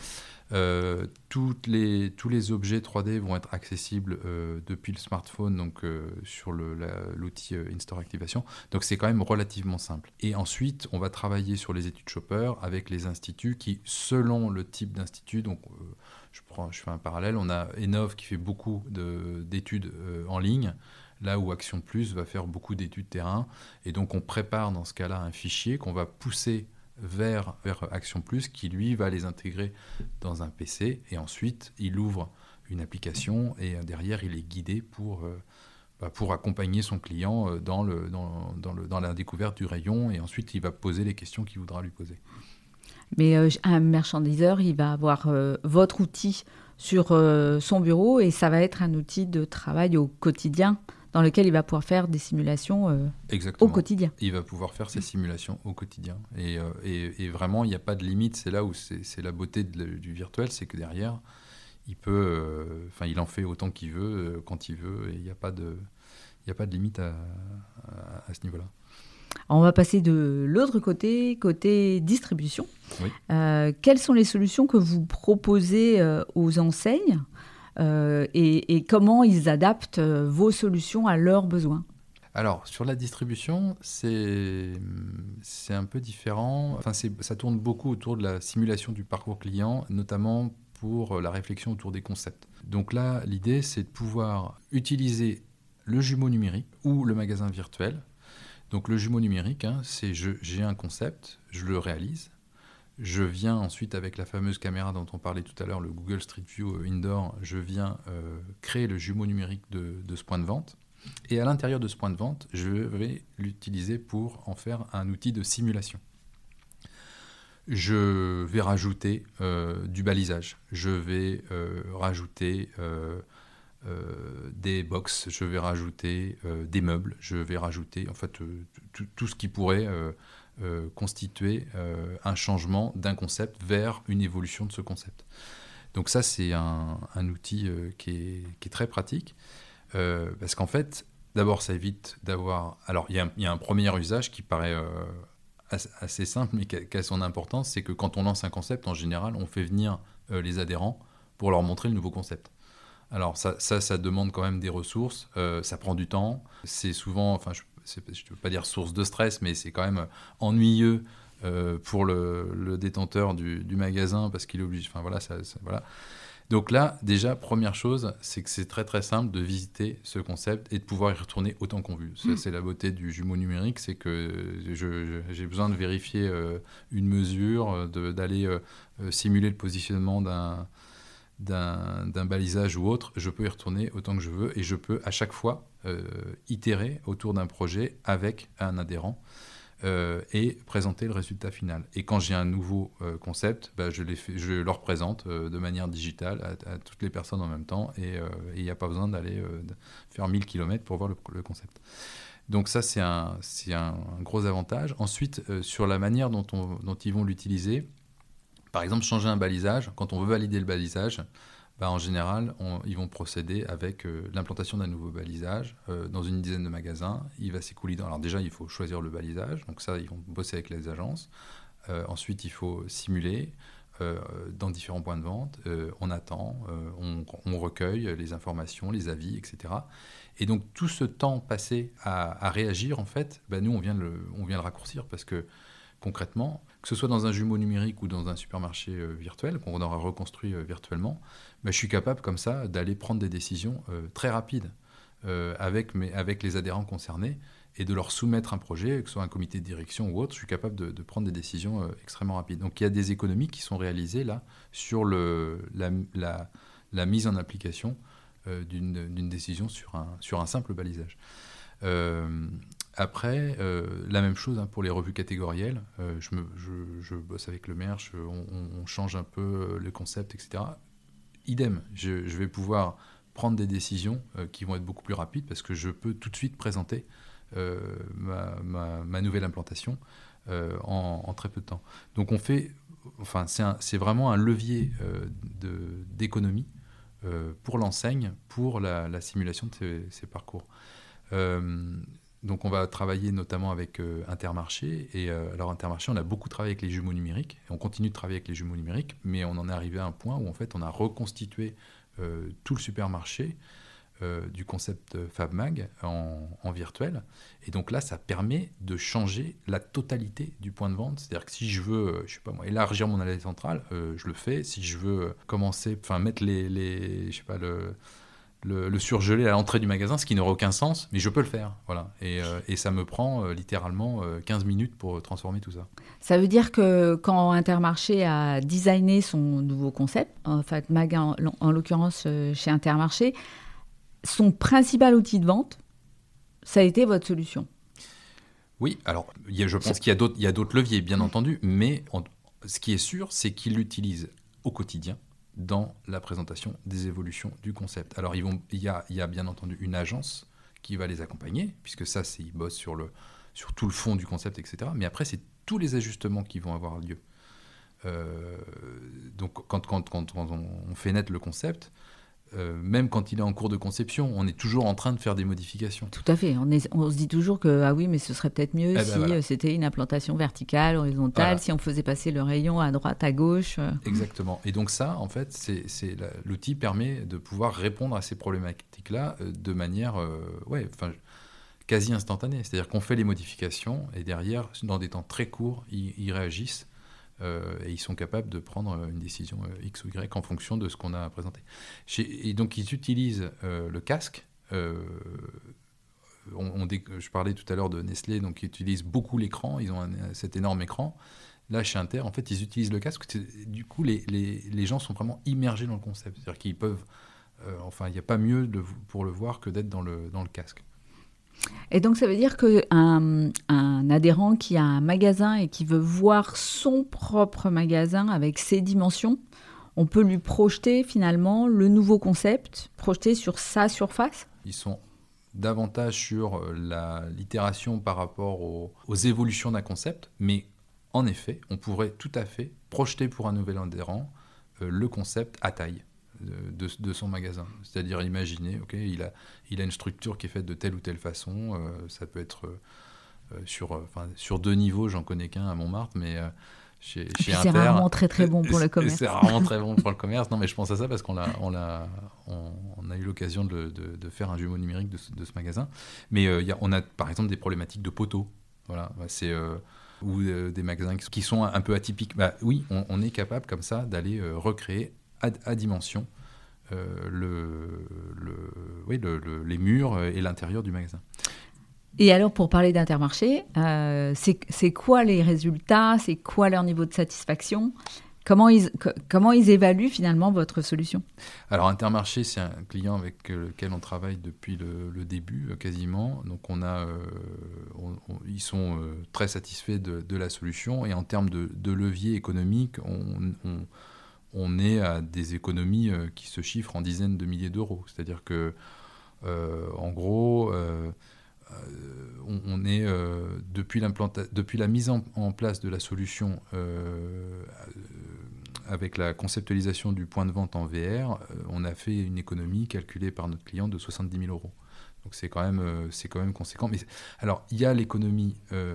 Euh, toutes les tous les objets trois D vont être accessibles euh, depuis le smartphone, donc euh, sur le, la, l'outil euh, In-Store Activation. Donc c'est quand même relativement simple. Et ensuite, on va travailler sur les études shopper avec les instituts qui, selon le type d'institut, donc euh, Je, prends, je fais un parallèle, on a Enov qui fait beaucoup de, d'études euh, en ligne, là où Action Plus va faire beaucoup d'études terrain. Et donc, on prépare dans ce cas-là un fichier qu'on va pousser vers, vers Action Plus, qui lui va les intégrer dans un P C. Et ensuite, il ouvre une application et derrière, il est guidé pour, euh, bah, pour accompagner son client dans, le, dans, dans, le, dans la découverte du rayon. Et ensuite, il va poser les questions qu'il voudra lui poser. Mais euh, un merchandiseur, il va avoir euh, votre outil sur euh, son bureau et ça va être un outil de travail au quotidien dans lequel il va pouvoir faire des simulations euh, Exactement. au quotidien. Il va pouvoir faire ses simulations au quotidien. Et, euh, et, et vraiment, il n'y a pas de limite. C'est là où c'est, c'est la beauté de, du virtuel, c'est que derrière, il, peut, euh, il en fait autant qu'il veut, euh, quand il veut, et il n'y a, a pas de limite à, à, à ce niveau-là. On va passer de l'autre côté, côté distribution. Oui. Euh, quelles sont les solutions que vous proposez euh, aux enseignes euh, et, et comment ils adaptent euh, vos solutions à leurs besoins ? Alors, sur la distribution, c'est, c'est un peu différent. Enfin, c'est, ça tourne beaucoup autour de la simulation du parcours client, notamment pour la réflexion autour des concepts. Donc là, l'idée, c'est de pouvoir utiliser le jumeau numérique ou le magasin virtuel. Donc le jumeau numérique, hein, c'est je, j'ai un concept, je le réalise, je viens ensuite avec la fameuse caméra dont on parlait tout à l'heure, le Google Street View Indoor, je viens euh, créer le jumeau numérique de, de ce point de vente. Et à l'intérieur de ce point de vente, je vais l'utiliser pour en faire un outil de simulation. Je vais rajouter euh, du balisage, je vais euh, rajouter... Euh, Euh, des box, je vais rajouter euh, des meubles, je vais rajouter en fait euh, tout ce qui pourrait euh, euh, constituer euh, un changement d'un concept vers une évolution de ce concept. Donc ça, c'est un, un outil euh, qui est, qui est très pratique euh, parce qu'en fait, d'abord, ça évite d'avoir... Alors, il y, y a un premier usage qui paraît euh, assez simple, mais qui a, qui a son importance, c'est que quand on lance un concept, en général, on fait venir euh, les adhérents pour leur montrer le nouveau concept. Alors ça, ça, ça demande quand même des ressources, euh, ça prend du temps, c'est souvent, enfin je ne veux pas dire source de stress, mais c'est quand même ennuyeux euh, pour le, le détenteur du, du magasin parce qu'il est obligé, enfin voilà, ça, ça, voilà. Donc là, déjà, première chose, c'est que c'est très très simple de visiter ce concept et de pouvoir y retourner autant qu'on veut. Ça, mmh. C'est la beauté du jumeau numérique, c'est que je, je, j'ai besoin de vérifier euh, une mesure, de, d'aller euh, simuler le positionnement d'un... D'un, d'un balisage ou autre, je peux y retourner autant que je veux et je peux à chaque fois euh, itérer autour d'un projet avec un adhérent euh, et présenter le résultat final. Et quand j'ai un nouveau euh, concept, bah, je, les fais, je leur présente euh, de manière digitale à, à toutes les personnes en même temps et il n'y a pas besoin d'aller euh, faire mille kilomètres pour voir le, le concept. Donc ça, c'est un, c'est un, un gros avantage. Ensuite, euh, sur la manière dont, on, dont ils vont l'utiliser, par exemple, changer un balisage, quand on veut valider le balisage, bah en général, on, ils vont procéder avec euh, l'implantation d'un nouveau balisage euh, dans une dizaine de magasins. Il va s'écouler dans... Alors déjà, il faut choisir le balisage. Donc ça, ils vont bosser avec les agences. Euh, ensuite, il faut simuler euh, dans différents points de vente. Euh, on attend, euh, on, on recueille les informations, les avis, et cetera. Et donc, tout ce temps passé à, à réagir, en fait, bah nous, on vient, le, on vient le raccourcir parce que concrètement, que ce soit dans un jumeau numérique ou dans un supermarché euh, virtuel, qu'on aura reconstruit euh, virtuellement, bah, je suis capable comme ça d'aller prendre des décisions euh, très rapides euh, avec, mes, avec les adhérents concernés et de leur soumettre un projet, que ce soit un comité de direction ou autre, je suis capable de, de prendre des décisions euh, extrêmement rapides. Donc il y a des économies qui sont réalisées là sur le, la, la, la mise en application euh, d'une, d'une décision sur un, sur un simple balisage. Euh, Après, euh, la même chose hein, pour les revues catégorielles. Euh, je, me, je, je bosse avec le maire, je, on, on change un peu le concept, et cetera. Idem, je, je vais pouvoir prendre des décisions euh, qui vont être beaucoup plus rapides parce que je peux tout de suite présenter euh, ma, ma, ma nouvelle implantation euh, en, en très peu de temps. Donc, on fait, enfin, c'est, un, c'est vraiment un levier euh, de, d'économie euh, pour l'enseigne, pour la, la simulation de ces, ces parcours. Euh, Donc, on va travailler notamment avec euh, Intermarché. Et euh, alors, Intermarché, on a beaucoup travaillé avec les jumeaux numériques. On continue de travailler avec les jumeaux numériques, mais on en est arrivé à un point où, en fait, on a reconstitué euh, tout le supermarché euh, du concept FabMag en, en virtuel. Et donc là, ça permet de changer la totalité du point de vente. C'est-à-dire que si je veux, je sais pas moi, élargir mon allée centrale, euh, je le fais. Si je veux commencer, enfin, mettre les, les, je sais pas, le... Le, le surgelé à l'entrée du magasin, ce qui n'aurait aucun sens, mais je peux le faire. Voilà. Et, euh, et ça me prend euh, littéralement euh, quinze minutes pour transformer tout ça. Ça veut dire que quand Intermarché a designé son nouveau concept, en fait, Mag, en, en l'occurrence euh, chez Intermarché, son principal outil de vente, ça a été votre solution? Oui, alors y a, je pense c'est... qu'il y a, d'autres, y a d'autres leviers, bien mmh. entendu, mais on, ce qui est sûr, c'est qu'ils l'utilisent au quotidien dans la présentation des évolutions du concept. Alors, ils vont, il y a, il y a bien entendu une agence qui va les accompagner, puisque ça, c'est, ils bossent sur, le, sur tout le fond du concept, et cetera. Mais après, c'est tous les ajustements qui vont avoir lieu. Euh, donc, quand, quand, quand on, on fait naître le concept, euh, même quand il est en cours de conception, on est toujours en train de faire des modifications. Tout à fait. On, est, on se dit toujours que, ah oui, mais ce serait peut-être mieux eh ben si voilà. c'était une implantation verticale, horizontale, voilà. si on faisait passer le rayon à droite, à gauche. Exactement. Et donc ça, en fait, c'est, c'est la, l'outil permet de pouvoir répondre à ces problématiques-là de manière euh, ouais, enfin, quasi instantanée. C'est-à-dire qu'on fait les modifications et derrière, dans des temps très courts, ils, ils réagissent. Euh, et ils sont capables de prendre une décision euh, X ou Y en fonction de ce qu'on a présenté. Chez, et donc, ils utilisent euh, le casque. Euh, on, on dé, je parlais tout à l'heure de Nestlé, donc ils utilisent beaucoup l'écran. Ils ont un, cet énorme écran. Là, chez Inter, en fait, ils utilisent le casque. C'est, du coup, les, les, les gens sont vraiment immergés dans le concept. C'est-à-dire qu'ils peuvent... Euh, enfin, il n'y a pas mieux de, pour le voir que d'être dans le, dans le casque. Et donc, ça veut dire qu'un un adhérent qui a un magasin et qui veut voir son propre magasin avec ses dimensions, on peut lui projeter finalement le nouveau concept, projeté sur sa surface. Ils sont davantage sur la, l'itération par rapport aux, aux évolutions d'un concept, mais en effet, on pourrait tout à fait projeter pour un nouvel adhérent euh, le concept à taille. De, de son magasin. C'est-à-dire imaginer, ok, il a, il a une structure qui est faite de telle ou telle façon, euh, ça peut être euh, sur, euh, sur deux niveaux, j'en connais qu'un à Montmartre, mais euh, chez, chez Inter... C'est rarement très très bon pour le commerce. C'est rarement très bon pour le commerce, non mais je pense à ça parce qu'on a, on a, on, on a eu l'occasion de, de, de faire un jumeau numérique de ce, de ce magasin, mais euh, y a, on a par exemple des problématiques de poteaux, voilà, c'est... Euh, ou euh, des magasins qui sont un peu atypiques. Bah, oui, on, on est capable comme ça d'aller euh, recréer À, à dimension euh, le, le, oui, le, le, les murs et l'intérieur du magasin. Et alors, pour parler d'Intermarché, euh, c'est, c'est quoi les résultats? C'est quoi leur niveau de satisfaction? Comment ils, co- comment ils évaluent finalement votre solution? Alors, Intermarché, c'est un client avec lequel on travaille depuis le, le début, quasiment. Donc, on a, euh, on, on, ils sont euh, très satisfaits de, de la solution. Et en termes de, de levier économique, on... on on est à des économies qui se chiffrent en dizaines de milliers d'euros. C'est-à-dire que, euh, en gros, euh, on, on est, euh, depuis, depuis la mise en, en place de la solution euh, avec la conceptualisation du point de vente en V R, on a fait une économie calculée par notre client de soixante-dix mille euros. Donc c'est quand même, c'est quand même conséquent. Mais, alors, il y a l'économie... Euh,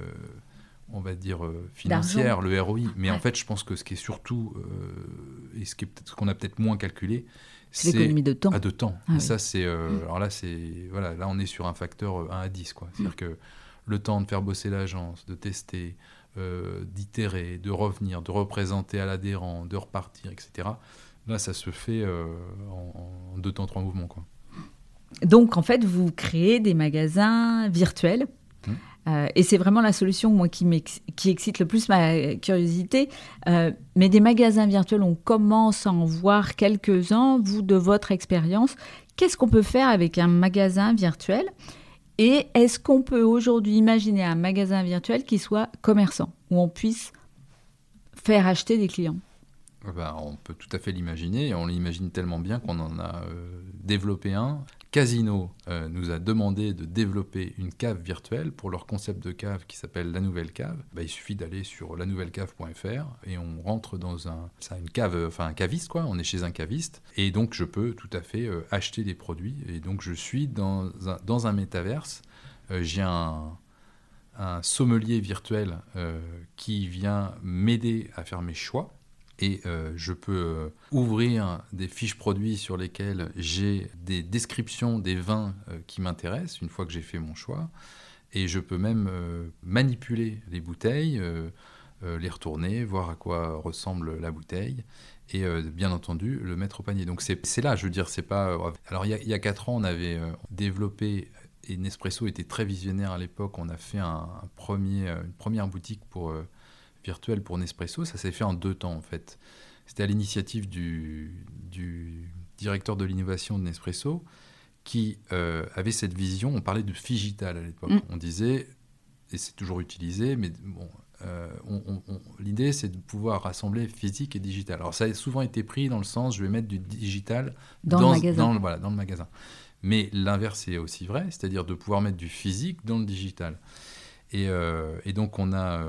on va dire, euh, financière, d'argent. Le R O I. Mais ouais. en fait, je pense que ce qui est surtout, euh, et ce, qui est ce qu'on a peut-être moins calculé, c'est, c'est l'économie de temps. Ah, de temps. Ah, et oui. Ça, c'est, euh, mmh. Alors là, c'est, voilà, là, on est sur un facteur un à dix. Quoi. C'est-à-dire mmh. que le temps de faire bosser l'agence, de tester, euh, d'itérer, de revenir, de représenter à l'adhérent, de repartir, et cetera. Là, ça se fait euh, en, en deux temps, trois mouvements. Quoi. Donc, en fait, vous créez des magasins virtuels. Mmh. Euh, et c'est vraiment la solution moi, qui, qui excite le plus ma curiosité. Euh, mais des magasins virtuels, on commence à en voir quelques-uns. Vous, de votre expérience, qu'est-ce qu'on peut faire avec un magasin virtuel? Et est-ce qu'on peut aujourd'hui imaginer un magasin virtuel qui soit commerçant, où on puisse faire acheter des clients ? Ben, on peut tout à fait l'imaginer, et on l'imagine tellement bien qu'on en a euh, développé un. Casino euh, nous a demandé de développer une cave virtuelle pour leur concept de cave qui s'appelle La Nouvelle Cave. Ben, il suffit d'aller sur la nouvelle cave point f r et on rentre dans un, ça, une cave, enfin un caviste, quoi. On est chez un caviste, et donc je peux tout à fait euh, acheter des produits, et donc je suis dans un, dans un métaverse. Euh, j'ai un... un sommelier virtuel euh, qui vient m'aider à faire mes choix, et euh, je peux euh, ouvrir des fiches produits sur lesquelles j'ai des descriptions des vins euh, qui m'intéressent une fois que j'ai fait mon choix, et je peux même euh, manipuler les bouteilles, euh, euh, les retourner, voir à quoi ressemble la bouteille, et euh, bien entendu le mettre au panier. Donc c'est, c'est là, je veux dire, c'est pas... Alors il y a quatre ans, on avait euh, développé... Et Nespresso était très visionnaire à l'époque. On a fait un, un premier, une première boutique pour, euh, virtuelle pour Nespresso. Ça s'est fait en deux temps, en fait. C'était à l'initiative du, du directeur de l'innovation de Nespresso qui euh, avait cette vision. On parlait de figital à l'époque. Mmh. On disait, et c'est toujours utilisé, mais bon, euh, on, on, on, l'idée, c'est de pouvoir rassembler physique et digital. Alors, ça a souvent été pris dans le sens, je vais mettre du digital dans, dans, le, magasin. dans, voilà, dans le magasin. Mais l'inverse est aussi vrai, c'est-à-dire de pouvoir mettre du physique dans le digital. Et, euh, et donc, on a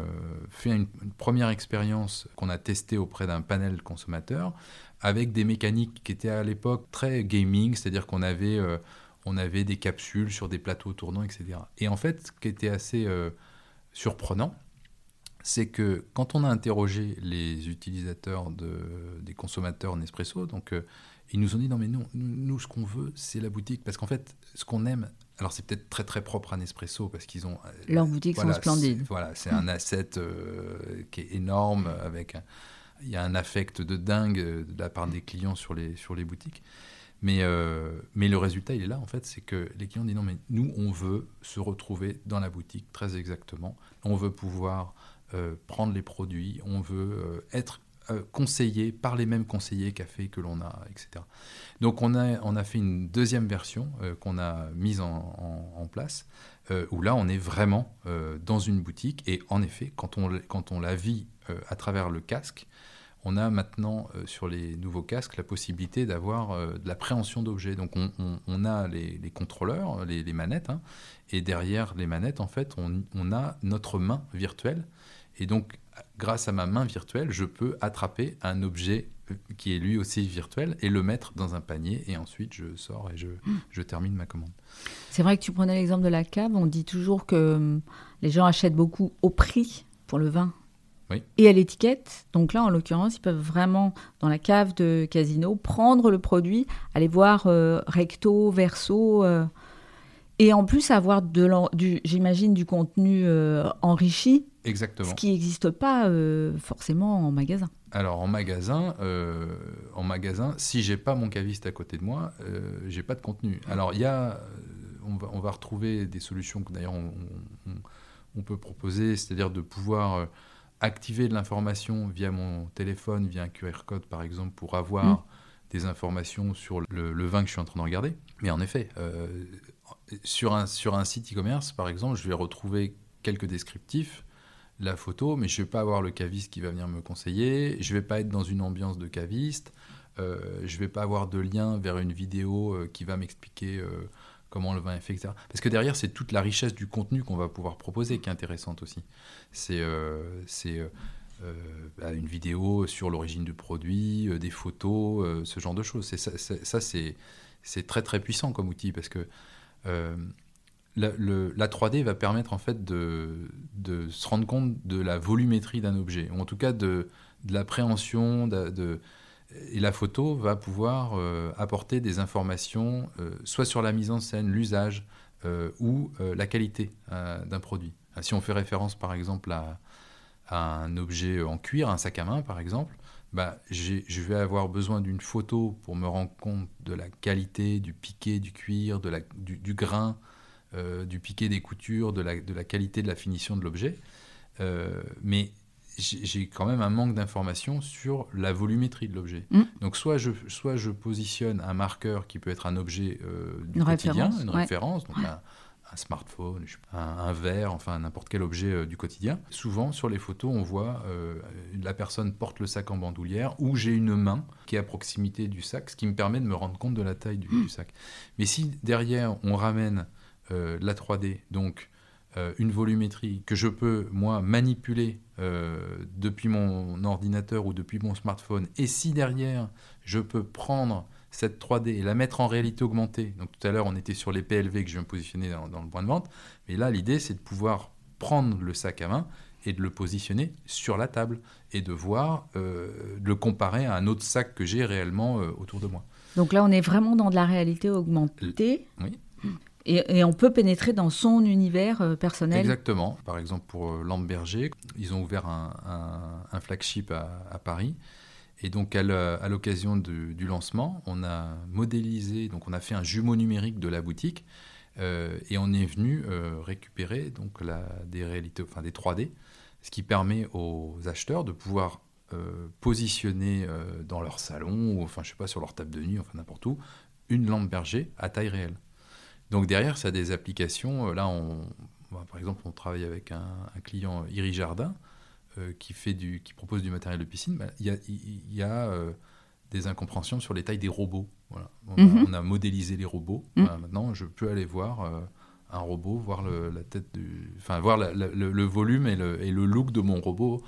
fait une, une première expérience qu'on a testée auprès d'un panel consommateur avec des mécaniques qui étaient à l'époque très gaming, c'est-à-dire qu'on avait, euh, on avait des capsules sur des plateaux tournants, et cetera. Et en fait, ce qui était assez euh, surprenant, c'est que quand on a interrogé les utilisateurs de, des consommateurs Nespresso, donc... Euh, ils nous ont dit, non mais nous, nous, ce qu'on veut, c'est la boutique. Parce qu'en fait, ce qu'on aime, alors c'est peut-être très très propre à Nespresso, parce qu'ils ont... Leurs boutiques voilà, sont splendides. C'est, voilà, c'est mmh. un asset euh, qui est énorme, avec un, il y a un affect de dingue de la part des clients sur les, sur les boutiques. Mais, euh, mais le résultat, il est là, en fait, c'est que les clients disent, non mais nous, on veut se retrouver dans la boutique, très exactement. On veut pouvoir euh, prendre les produits, on veut euh, être... conseillés par les mêmes conseillers café que l'on a, et cetera. Donc on a, on a fait une deuxième version euh, qu'on a mise en, en, en place, euh, où là on est vraiment euh, dans une boutique, et en effet, quand on, quand on la vit euh, à travers le casque, on a maintenant euh, sur les nouveaux casques la possibilité d'avoir euh, de l'appréhension d'objets. Donc on, on, on a les, les contrôleurs, les, les manettes, hein, et derrière les manettes, en fait, on, on a notre main virtuelle, et donc grâce à ma main virtuelle, je peux attraper un objet qui est lui aussi virtuel et le mettre dans un panier, et ensuite je sors et je, je termine ma commande. C'est vrai que tu prenais l'exemple de la cave. On dit toujours que les gens achètent beaucoup au prix pour le vin, oui, et à l'étiquette. Donc là, en l'occurrence, ils peuvent vraiment, dans la cave de Casino, prendre le produit, aller voir euh, recto, verso... Euh, et en plus, avoir, de du, j'imagine, du contenu euh, enrichi. Exactement. Ce qui n'existe pas euh, forcément en magasin. Alors, en magasin, euh, en magasin si je n'ai pas mon caviste à côté de moi, euh, je n'ai pas de contenu. Alors, il y a, on, va, on va retrouver des solutions que, d'ailleurs, on, on, on peut proposer, c'est-à-dire de pouvoir activer de l'information via mon téléphone, via un Q R code, par exemple, pour avoir mmh. des informations sur le, le vin que je suis en train de regarder. Mais en effet... Euh, Sur un, sur un site e-commerce, par exemple, je vais retrouver quelques descriptifs, la photo, mais je ne vais pas avoir le caviste qui va venir me conseiller, je ne vais pas être dans une ambiance de caviste, euh, je ne vais pas avoir de lien vers une vidéo euh, qui va m'expliquer euh, comment le vin est fait, et cetera. Parce que derrière, c'est toute la richesse du contenu qu'on va pouvoir proposer qui est intéressante aussi. C'est... Euh, c'est euh, Euh, une vidéo sur l'origine du produit, euh, des photos, euh, ce genre de choses. C'est, ça, c'est, ça c'est, c'est très très puissant comme outil, parce que euh, la, le, la trois D va permettre en fait de, de se rendre compte de la volumétrie d'un objet, ou en tout cas de, de l'appréhension, de, de, et la photo va pouvoir euh, apporter des informations, euh, soit sur la mise en scène, l'usage, euh, ou euh, la qualité euh, d'un produit. Si on fait référence par exemple à un objet en cuir, un sac à main par exemple, bah, j'ai, je vais avoir besoin d'une photo pour me rendre compte de la qualité du piqué du cuir, de la, du, du grain, euh, du piqué des coutures, de la, de la qualité de la finition de l'objet. Euh, mais j'ai, j'ai quand même un manque d'informations sur la volumétrie de l'objet. Mmh. Donc soit je, soit je positionne un marqueur qui peut être un objet euh, du une quotidien, référence, une ouais. référence, donc ouais. un, un smartphone, un, un verre, enfin n'importe quel objet euh, du quotidien. Souvent, sur les photos, on voit euh, la personne porte le sac en bandoulière ou j'ai une main qui est à proximité du sac, ce qui me permet de me rendre compte de la taille du, mmh. du sac. Mais si derrière, on ramène euh, la trois D, donc euh, une volumétrie que je peux, moi, manipuler euh, depuis mon ordinateur ou depuis mon smartphone, et si derrière, je peux prendre cette trois D et la mettre en réalité augmentée. Donc tout à l'heure, on était sur les P L V que je viens de positionner dans, dans le point de vente. Mais là, l'idée, c'est de pouvoir prendre le sac à main et de le positionner sur la table et de voir, euh, de le comparer à un autre sac que j'ai réellement euh, autour de moi. Donc là, on est vraiment dans de la réalité augmentée. L- oui. Et, et on peut pénétrer dans son univers euh, personnel. Exactement. Par exemple, pour euh, Lamberger, ils ont ouvert un, un, un flagship à, à Paris. Et donc, à l'occasion du, du lancement, on a modélisé, donc on a fait un jumeau numérique de la boutique euh, et on est venu euh, récupérer donc, la, des réalités, enfin, des trois D, ce qui permet aux acheteurs de pouvoir euh, positionner euh, dans leur salon ou, enfin, je sais pas, sur leur table de nuit, enfin, n'importe où, une Lamberger à taille réelle. Donc, derrière, ça a des applications. Là, on, bah, par exemple, on travaille avec un, un client, Iri Jardin, Euh, qui, fait du, qui propose du matériel de piscine, bah, y a, y, y a euh, des incompréhensions sur les tailles des robots. Voilà. On, mm-hmm. a, on a modélisé les robots. Mm-hmm. Voilà, maintenant, je peux aller voir euh, un robot, voir le, la tête du, enfin, voir la, la, le, le volume et le, et le look de mon robot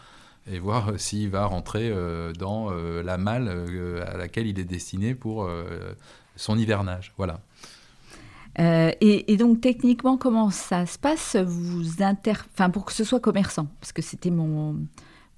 et voir euh, s'il va rentrer euh, dans euh, la malle euh, à laquelle il est destiné pour euh, son hivernage. Voilà. Euh, et, et donc techniquement, comment ça se passe vous inter... enfin, pour que ce soit commerçant? Parce que c'était mon...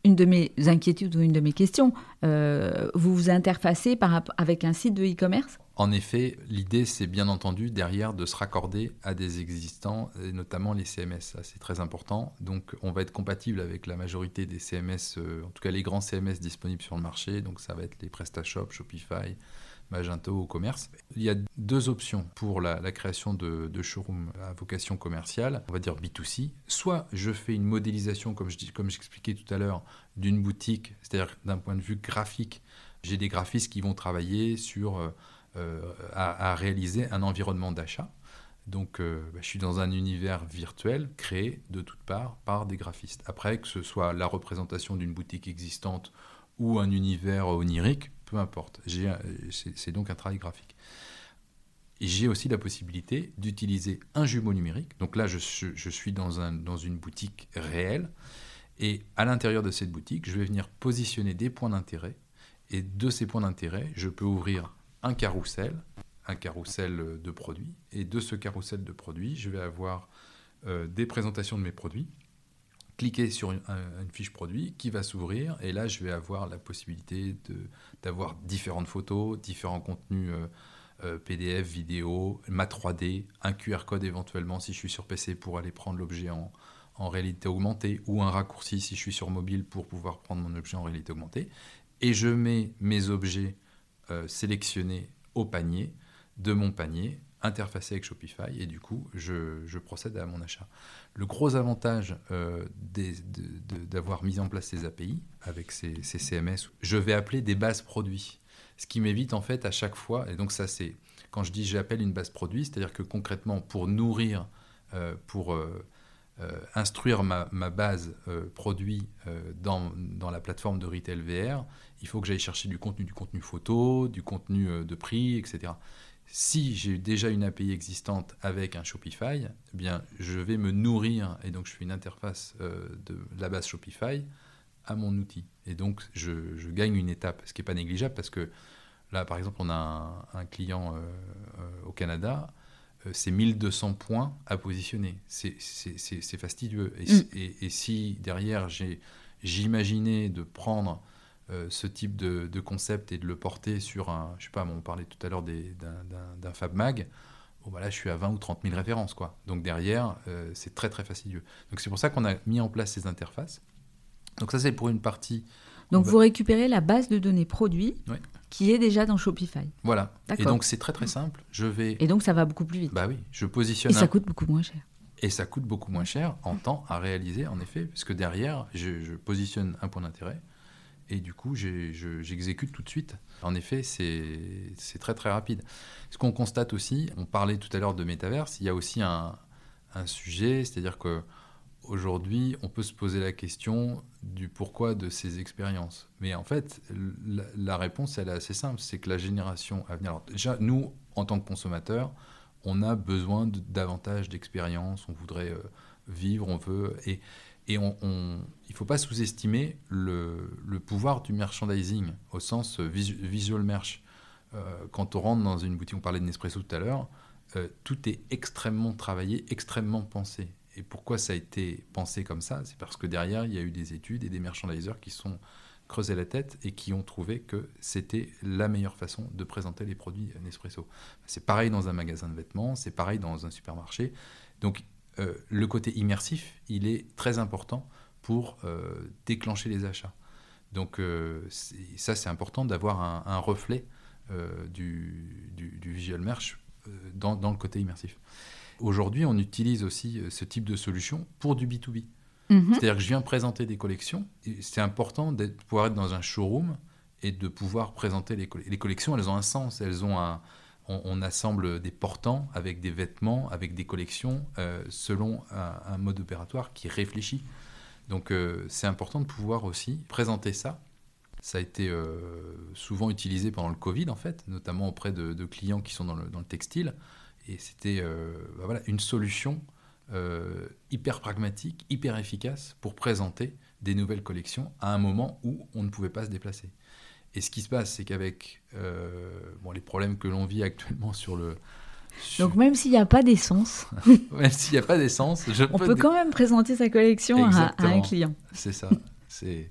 une de mes inquiétudes ou une de mes questions. Euh, vous vous interfacez par... avec un site de e-commerce? En effet, l'idée, c'est bien entendu derrière de se raccorder à des existants, et notamment les C M S. Ça, c'est très important. Donc, on va être compatible avec la majorité des C M S, euh, en tout cas les grands C M S disponibles sur le marché. Donc, ça va être les PrestaShop, Shopify, Magento au commerce. Il y a deux options pour la, la création de, de showroom à vocation commerciale, on va dire B deux C. Soit je fais une modélisation, comme, je dis, comme j'expliquais tout à l'heure, d'une boutique, c'est-à-dire d'un point de vue graphique. J'ai des graphistes qui vont travailler sur, euh, à, à réaliser un environnement d'achat. Donc, euh, bah, je suis dans un univers virtuel créé de toutes parts par des graphistes. Après, que ce soit la représentation d'une boutique existante ou un univers onirique, peu importe, j'ai, c'est, c'est donc un travail graphique. Et j'ai aussi la possibilité d'utiliser un jumeau numérique. Donc là, je, je suis dans, un, dans une boutique réelle. Et à l'intérieur de cette boutique, je vais venir positionner des points d'intérêt. Et de ces points d'intérêt, je peux ouvrir un carrousel, un carrousel de produits. Et de ce carrousel de produits, je vais avoir euh, des présentations de mes produits. Cliquer sur une, une fiche produit qui va s'ouvrir et là je vais avoir la possibilité de, d'avoir différentes photos, différents contenus euh, euh, P D F, vidéo, ma trois D, un Q R code éventuellement si je suis sur P C pour aller prendre l'objet en, en réalité augmentée ou un raccourci si je suis sur mobile pour pouvoir prendre mon objet en réalité augmentée. Et je mets mes objets euh, sélectionnés au panier, de mon panier, interfacé avec Shopify et du coup je, je procède à mon achat. Le gros avantage euh, des, de, de, d'avoir mis en place ces A P I avec ces, ces C M S, je vais appeler des bases produits, ce qui m'évite en fait à chaque fois, et donc ça c'est, quand je dis j'appelle une base produit, c'est-à-dire que concrètement pour nourrir, euh, pour euh, euh, instruire ma, ma base euh, produit euh, dans, dans la plateforme de Retail V R, il faut que j'aille chercher du contenu, du contenu photo, du contenu euh, de prix, et cetera. Si j'ai déjà une A P I existante avec un Shopify, eh bien, je vais me nourrir, et donc je fais une interface euh, de la base Shopify à mon outil. Et donc, je, je gagne une étape, ce qui n'est pas négligeable, parce que là, par exemple, on a un, un client euh, euh, au Canada, euh, c'est mille deux cents points à positionner. C'est, c'est, c'est, c'est fastidieux. Et, mmh. et, et si derrière, j'ai, j'imaginais de prendre... Euh, ce type de, de concept et de le porter sur un, je sais pas, on parlait tout à l'heure des, d'un, d'un, d'un FabMag, bon bah là je suis à vingt ou trente mille références quoi. Donc derrière euh, c'est très très fastidieux. Donc c'est pour ça qu'on a mis en place ces interfaces. Donc ça c'est pour une partie. Donc va... vous récupérez la base de données produits oui. qui est déjà dans Shopify. Voilà. D'accord. Et donc c'est très très simple. Je vais. Et donc ça va beaucoup plus vite. Bah oui, je positionne. Et ça un... coûte beaucoup moins cher. Et ça coûte beaucoup moins cher en temps à réaliser en effet, parce que derrière je, je positionne un point d'intérêt. Et du coup, j'ai, je, j'exécute tout de suite. En effet, c'est, c'est très, très rapide. Ce qu'on constate aussi, on parlait tout à l'heure de métavers, il y a aussi un, un sujet, c'est-à-dire que aujourd'hui, on peut se poser la question du pourquoi de ces expériences. Mais en fait, la, la réponse, elle est assez simple. C'est que la génération à venir... Alors déjà, nous, en tant que consommateurs, on a besoin de, davantage d'expériences. On voudrait euh, vivre, on veut... Et, et on, on, il ne faut pas sous-estimer le, le pouvoir du merchandising, au sens visu, visual merch. Euh, quand on rentre dans une boutique, on parlait de Nespresso tout à l'heure, euh, tout est extrêmement travaillé, extrêmement pensé. Et pourquoi ça a été pensé comme ça ? C'est parce que derrière, il y a eu des études et des merchandisers qui se sont creusés la tête et qui ont trouvé que c'était la meilleure façon de présenter les produits Nespresso. C'est pareil dans un magasin de vêtements, c'est pareil dans un supermarché. Donc, euh, le côté immersif, il est très important pour euh, déclencher les achats. Donc, euh, c'est, ça, c'est important d'avoir un, un reflet euh, du, du, du visual merch euh, dans, dans le côté immersif. Aujourd'hui, on utilise aussi ce type de solution pour du B deux B. Mmh. C'est-à-dire que je viens présenter des collections. Et c'est important de pouvoir être dans un showroom et de pouvoir présenter les, coll- les collections. Elles ont un sens. Elles ont un, on, on assemble des portants avec des vêtements, avec des collections, euh, selon un, un mode opératoire qui réfléchit. Donc, euh, c'est important de pouvoir aussi présenter ça. Ça a été euh, souvent utilisé pendant le Covid, en fait, notamment auprès de, de clients qui sont dans le, dans le textile. Et c'était euh, bah voilà, une solution euh, hyper pragmatique, hyper efficace pour présenter des nouvelles collections à un moment où on ne pouvait pas se déplacer. Et ce qui se passe, c'est qu'avec euh, bon, les problèmes que l'on vit actuellement sur le... Sur... Donc même s'il n'y a pas d'essence... même s'il n'y a pas d'essence... Je on peux peut dé... quand même présenter sa collection à, à un client. C'est ça. C'est...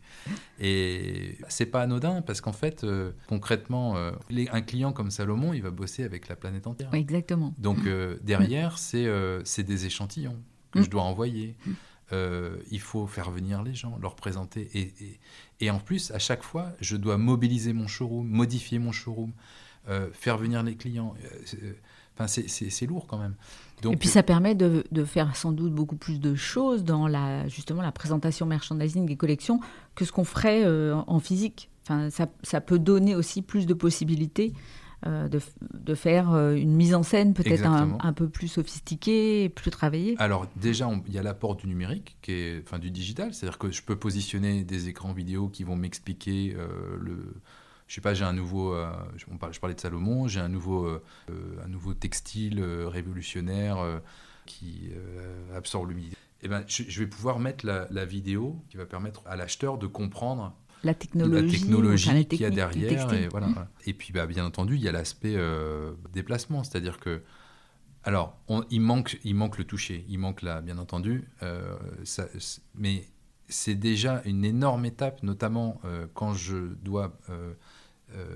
Et c'est pas anodin parce qu'en fait, euh, concrètement, euh, les, un client comme Salomon, il va bosser avec la planète entière. Oui, exactement. Donc euh, derrière, c'est, euh, c'est des échantillons que mmh. je dois envoyer. Mmh. Euh, il faut faire venir les gens, leur présenter. Et, et, et en plus, à chaque fois, je dois mobiliser mon showroom, modifier mon showroom, euh, faire venir les clients. Euh, Enfin, c'est, c'est, c'est lourd quand même. Donc, et puis ça permet de, de faire sans doute beaucoup plus de choses dans la, justement la présentation merchandising des collections que ce qu'on ferait euh, en physique. Enfin, ça, ça peut donner aussi plus de possibilités euh, de, de faire une mise en scène peut-être un, un peu plus sophistiquée, plus travaillée. Alors déjà, il y a l'apport du numérique, qui est, enfin, du digital. C'est-à-dire que je peux positionner des écrans vidéo qui vont m'expliquer euh, le... Je ne sais pas, j'ai un nouveau, euh, je parlais de Salomon, j'ai un nouveau, euh, un nouveau textile euh, révolutionnaire euh, qui euh, absorbe l'humidité. Et ben, je, je vais pouvoir mettre la, la vidéo qui va permettre à l'acheteur de comprendre la technologie, la technologie enfin, qu'il y a derrière. Et, voilà, mmh. voilà. Et puis, bah, bien entendu, il y a l'aspect euh, déplacement, c'est-à-dire que, alors, on, il, manque, il manque le toucher, il manque, la, bien entendu, euh, ça, mais... C'est déjà une énorme étape, notamment euh, quand je dois, euh, euh,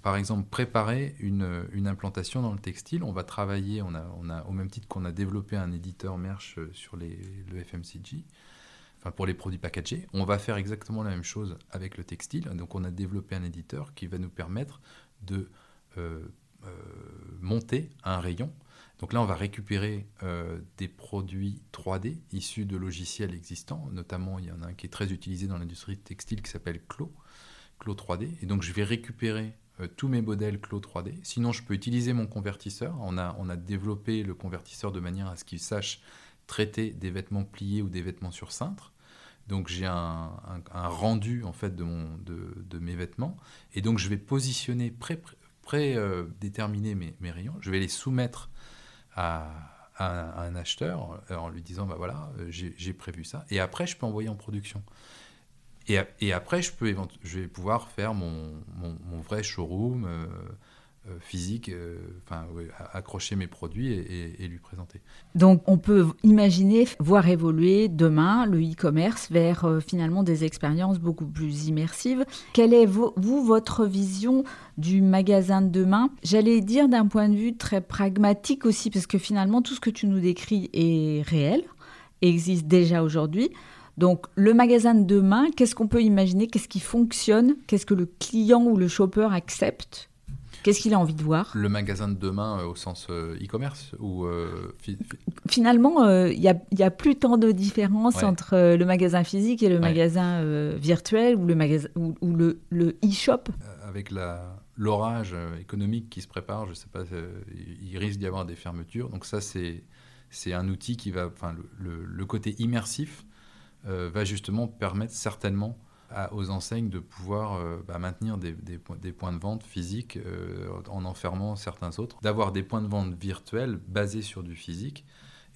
par exemple, préparer une, une implantation dans le textile. On va travailler, on a, on a, au même titre qu'on a développé un éditeur merch sur les, le F M C G, enfin pour les produits packagés, on va faire exactement la même chose avec le textile. Donc on a développé un éditeur qui va nous permettre de euh, euh, monter un rayon. Donc là, on va récupérer euh, des produits trois D issus de logiciels existants. Notamment, il y en a un qui est très utilisé dans l'industrie textile qui s'appelle Clo, Clo trois D. Et donc, je vais récupérer euh, tous mes modèles Clo trois D. Sinon, je peux utiliser mon convertisseur. On a, on a développé le convertisseur de manière à ce qu'il sache traiter des vêtements pliés ou des vêtements sur cintre. Donc, j'ai un, un, un rendu en fait, de, mon, de, de mes vêtements. Et donc, je vais positionner, pré-déterminer pré, euh, mes, mes rayons. Je vais les soumettre à un acheteur en lui disant bah voilà j'ai, j'ai prévu ça et après je peux envoyer en production et, et après je peux éventu- je vais pouvoir faire mon mon, mon vrai showroom euh, euh, physique euh, enfin ouais, accrocher mes produits et, et, et lui présenter. Donc on peut imaginer voir évoluer demain le e-commerce vers euh, finalement des expériences beaucoup plus immersives. Quelle est vo- vous votre vision du magasin de demain, j'allais dire d'un point de vue très pragmatique aussi, parce que finalement, tout ce que tu nous décris est réel, existe déjà aujourd'hui. Donc, le magasin de demain, qu'est-ce qu'on peut imaginer ? Qu'est-ce qui fonctionne ? Qu'est-ce que le client ou le shopper accepte ? Qu'est-ce qu'il a envie de voir ? Le magasin de demain euh, au sens euh, e-commerce ou, euh, fi- Finalement, il euh, n'y a, y a plus tant de différence ouais. entre euh, le magasin physique et le ouais. magasin euh, virtuel ou le, magas- ou, ou le, le e-shop. Avec la... l'orage économique qui se prépare, je ne sais pas, euh, il risque d'y avoir des fermetures. Donc ça, c'est, c'est un outil qui va, enfin, le, le, le côté immersif euh, va justement permettre certainement à, aux enseignes de pouvoir euh, bah, maintenir des, des, des points de vente physiques euh, en enfermant certains autres, d'avoir des points de vente virtuels basés sur du physique.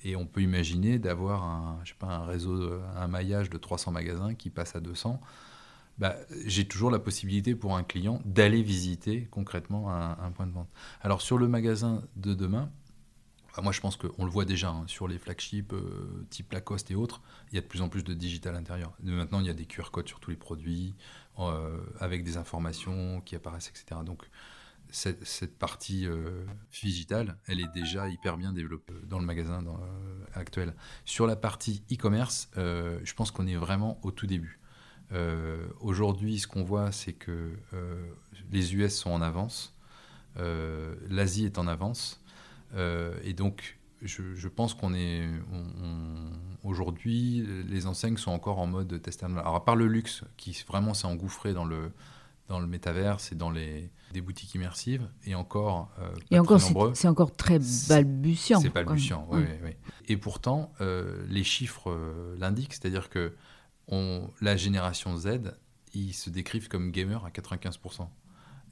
Et on peut imaginer d'avoir un, je sais pas, un réseau, un maillage de trois cents magasins qui passe à deux cents. Bah, j'ai toujours la possibilité pour un client d'aller visiter concrètement un, un point de vente. Alors sur le magasin de demain, bah, moi je pense qu'on le voit déjà, hein, sur les flagships euh, type Lacoste et autres, il y a de plus en plus de digital à l'intérieur. Maintenant il y a des Q R codes sur tous les produits, euh, avec des informations qui apparaissent, et cetera. Donc cette, cette partie euh, digitale, elle est déjà hyper bien développée dans le magasin dans, euh, actuel. Sur la partie e-commerce, euh, je pense qu'on est vraiment au tout début. Euh, aujourd'hui, ce qu'on voit, c'est que euh, les U S sont en avance, euh, l'Asie est en avance, euh, et donc je, je pense qu'on est on, on, aujourd'hui, les enseignes sont encore en mode test and learn. Alors à part le luxe qui vraiment s'est engouffré dans le dans le métavers, c'est dans les des boutiques immersives, et encore euh, pas et encore très nombreux. C'est, c'est encore très balbutiant. C'est, c'est balbutiant, oui, oui, oui. Et pourtant, euh, les chiffres euh, l'indiquent, c'est-à-dire que On, la génération Z, ils se décrivent comme gamers à quatre-vingt-quinze pour cent.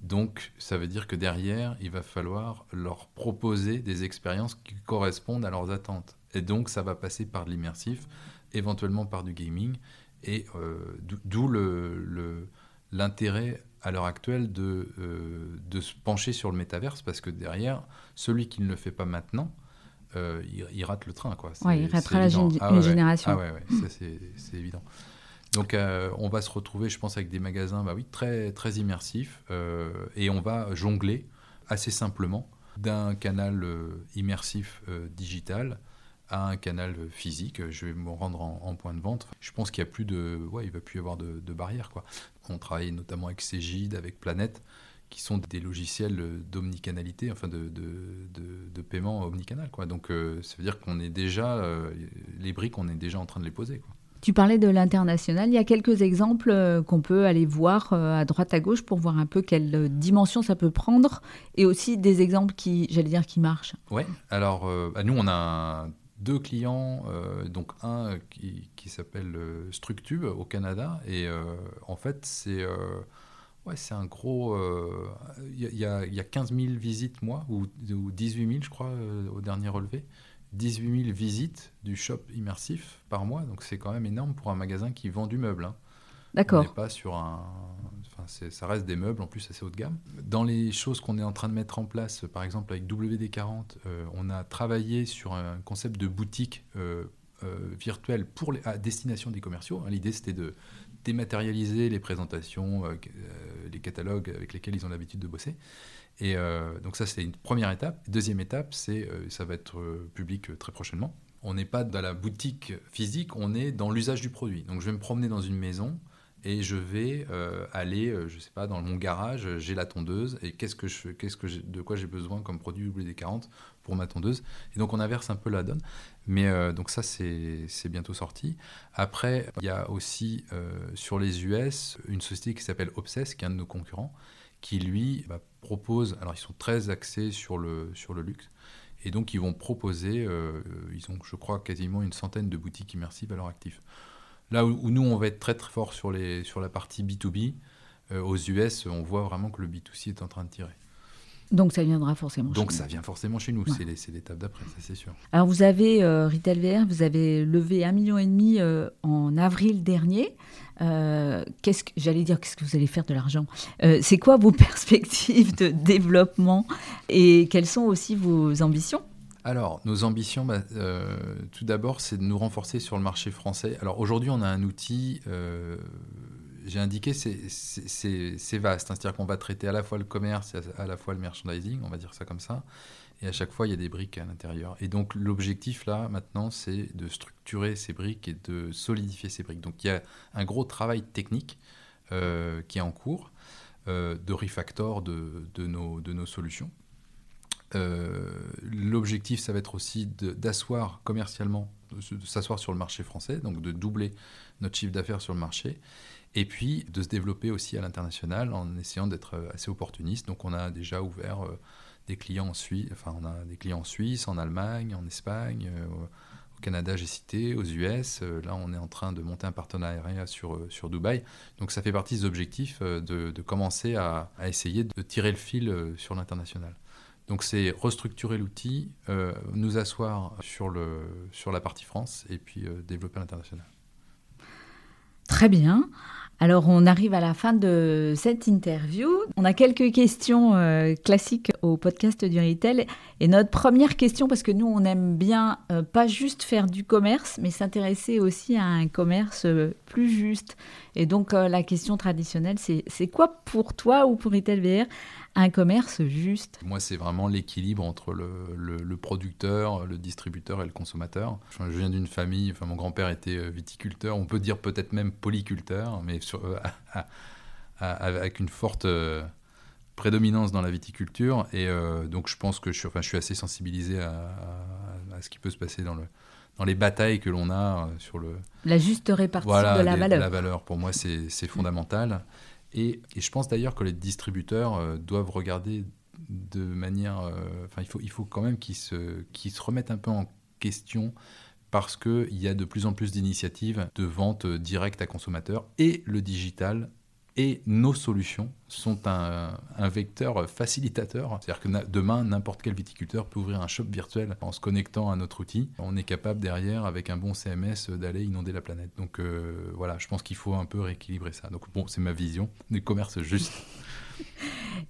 Donc, ça veut dire que derrière, il va falloir leur proposer des expériences qui correspondent à leurs attentes. Et donc, ça va passer par de l'immersif, éventuellement par du gaming, et euh, d'où le, le, l'intérêt à l'heure actuelle de, euh, de se pencher sur le métaverse, parce que derrière, celui qui ne le fait pas maintenant, Euh, il, il rate le train, quoi. C'est, ouais, il ratera la gé- ah, ouais, une génération. Ah ouais, ouais. Ça, c'est, c'est évident. Donc, euh, on va se retrouver, je pense, avec des magasins, bah oui, très, très immersifs, euh, et on va jongler assez simplement d'un canal euh, immersif euh, digital à un canal physique. Je vais me rendre en, en point de vente. Je pense qu'il y a plus de, ouais, il va plus y avoir de, de barrières, quoi. On travaille notamment avec Cégide, avec Planète, qui sont des logiciels d'omnicanalité, enfin de, de, de, de paiement omnicanal, quoi. Donc, euh, ça veut dire qu'on est déjà, euh, les briques, on est déjà en train de les poser, quoi. Tu parlais de l'international. Il y a quelques exemples euh, qu'on peut aller voir euh, à droite, à gauche, pour voir un peu quelle dimension ça peut prendre, et aussi des exemples qui, j'allais dire, qui marchent. Oui, alors, euh, nous, on a deux clients, euh, donc un qui, qui s'appelle euh, Structube au Canada, et euh, en fait, c'est... Euh, Ouais, c'est un gros... Il euh, y, y a quinze mille visites, moi, ou, ou dix-huit mille, je crois, euh, au dernier relevé. dix-huit mille visites du shop immersif par mois. Donc, c'est quand même énorme pour un magasin qui vend du meuble. Hein. D'accord. On n'est pas sur un... Enfin, c'est, ça reste des meubles, en plus, assez haut de gamme. Dans les choses qu'on est en train de mettre en place, par exemple, avec W D quarante, euh, on a travaillé sur un concept de boutique euh, euh, virtuelle pour les, à destination des commerciaux. L'idée, c'était de... dématérialiser les présentations, euh, les catalogues avec lesquels ils ont l'habitude de bosser. Et euh, donc ça, c'est une première étape. Deuxième étape, c'est, euh, ça va être euh, public euh, très prochainement. On n'est pas dans la boutique physique, on est dans l'usage du produit. Donc je vais me promener dans une maison et je vais euh, aller, euh, je sais pas, dans mon garage, j'ai la tondeuse, et qu'est-ce que je, qu'est-ce que j'ai, de quoi j'ai besoin comme produit W D quarante pour ma tondeuse. Et donc on inverse un peu la donne. Mais euh, donc ça, c'est, c'est bientôt sorti. Après, il y a aussi euh, sur les U S une société qui s'appelle Obsess, qui est un de nos concurrents, qui lui bah, propose, alors ils sont très axés sur le, sur le luxe, et donc ils vont proposer, euh, ils ont je crois quasiment une centaine de boutiques immersives à leur actif. Là où, où nous on va être très très fort sur, les, sur la partie B deux B, euh, aux U S on voit vraiment que le B deux C est en train de tirer. Donc, ça viendra forcément Donc chez nous. Donc, ça vient forcément chez nous. Ouais. C'est, les, c'est l'étape d'après, ça, c'est sûr. Alors, vous avez, euh, Retail V R, vous avez levé un virgule cinq million euh, en avril dernier. Euh, qu'est-ce que, j'allais dire, qu'est-ce que vous allez faire de l'argent euh, C'est quoi vos perspectives de développement et quelles sont aussi vos ambitions? Alors, nos ambitions, bah, euh, tout d'abord, c'est de nous renforcer sur le marché français. Alors, aujourd'hui, on a un outil... Euh, J'ai indiqué, c'est, c'est, c'est, c'est vaste. Hein. C'est-à-dire qu'on va traiter à la fois le commerce et à la fois le merchandising, on va dire ça comme ça. Et à chaque fois, il y a des briques à l'intérieur. Et donc, l'objectif, là, maintenant, c'est de structurer ces briques et de solidifier ces briques. Donc, il y a un gros travail technique euh, qui est en cours, euh, de refactor de, de, nos, de nos solutions. Euh, l'objectif, ça va être aussi de, d'asseoir commercialement, de, de s'asseoir sur le marché français, donc de doubler notre chiffre d'affaires sur le marché. Et puis, de se développer aussi à l'international en essayant d'être assez opportuniste. Donc, on a déjà ouvert des clients en Suisse, enfin on a des clients en Suisse, en Allemagne, en Espagne, euh, au Canada j'ai cité, aux U S. Euh, là on est en train de monter un partenariat sur euh, sur Dubaï. Donc ça fait partie des objectifs euh, de, de commencer à, à essayer de tirer le fil euh, sur l'international. Donc c'est restructurer l'outil, euh, nous asseoir sur le sur la partie France et puis euh, développer l'international. Très bien. Alors, on arrive à la fin de cette interview. On a quelques questions euh, classiques au podcast du Retail. Et notre première question, parce que nous, on aime bien euh, pas juste faire du commerce, mais s'intéresser aussi à un commerce euh, plus juste. Et donc, euh, la question traditionnelle, c'est, c'est quoi pour toi ou pour Retail V R un commerce juste? Moi, c'est vraiment l'équilibre entre le, le, le producteur, le distributeur et le consommateur. Je viens d'une famille, enfin, mon grand-père était viticulteur, on peut dire peut-être même polyculteur, mais sur, euh, à, à, avec une forte euh, prédominance dans la viticulture. Et euh, donc, je pense que je suis, enfin, je suis assez sensibilisé à, à, à ce qui peut se passer dans, le, dans les batailles que l'on a sur le... La juste répartition voilà, de la les, valeur. La valeur, pour moi, c'est, c'est fondamental. Et, et je pense d'ailleurs que les distributeurs euh, doivent regarder de manière... Enfin, euh, il, faut, il faut quand même qu'ils se, qu'ils se remettent un peu en question parce qu'il y a de plus en plus d'initiatives de vente directe à consommateurs et le digital et nos solutions sont un, un vecteur facilitateur. C'est-à-dire que na- demain, n'importe quel viticulteur peut ouvrir un shop virtuel en se connectant à notre outil. On est capable derrière, avec un bon C M S, d'aller inonder la planète. Donc euh, voilà, je pense qu'il faut un peu rééquilibrer ça. Donc bon, c'est ma vision du commerce juste.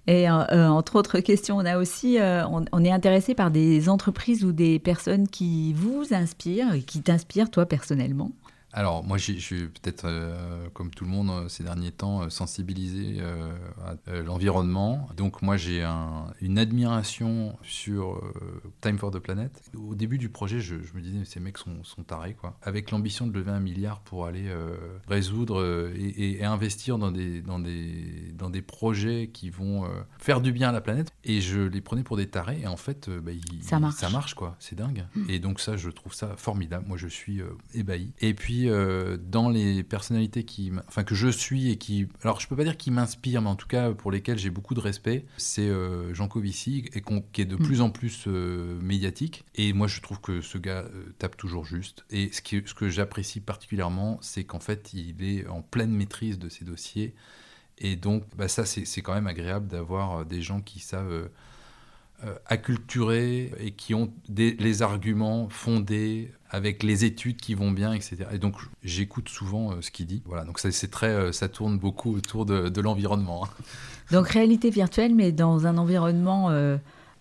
Et euh, entre autres questions, on a aussi, euh, on, on est intéressé par des entreprises ou des personnes qui vous inspirent, et qui t'inspirent toi personnellement. Alors, moi, je suis peut-être, euh, comme tout le monde ces derniers temps, sensibilisé euh, à euh, l'environnement. Donc, moi, j'ai un, une admiration sur euh, Time for the Planet. Au début du projet, je, je me disais, mais ces mecs sont, sont tarés, quoi. Avec l'ambition de lever un milliard pour aller euh, résoudre euh, et, et investir dans des, dans, des, dans des projets qui vont euh, faire du bien à la planète. Et je les prenais pour des tarés. Et en fait, euh, bah, il, ça marche. Ça marche, quoi. C'est dingue. Mmh. Et donc, ça, je trouve ça formidable. Moi, je suis euh, ébahi. Et puis, dans les personnalités qui, enfin, que je suis et qui... Alors, je ne peux pas dire qui m'inspirent, mais en tout cas, pour lesquelles j'ai beaucoup de respect, c'est euh, Jean Covici, et qui est de mmh. plus en plus euh, médiatique. Et moi, je trouve que ce gars euh, tape toujours juste. Et ce, qui, ce que j'apprécie particulièrement, c'est qu'en fait, il est en pleine maîtrise de ses dossiers. Et donc, bah, ça, c'est, c'est quand même agréable d'avoir des gens qui savent... Euh, acculturés et qui ont des, les arguments fondés avec les études qui vont bien, et cetera. Et donc, j'écoute souvent euh, ce qu'il dit. Voilà, donc ça, c'est très, euh, ça tourne beaucoup autour de, de l'environnement. Donc, réalité virtuelle, mais dans un environnement euh,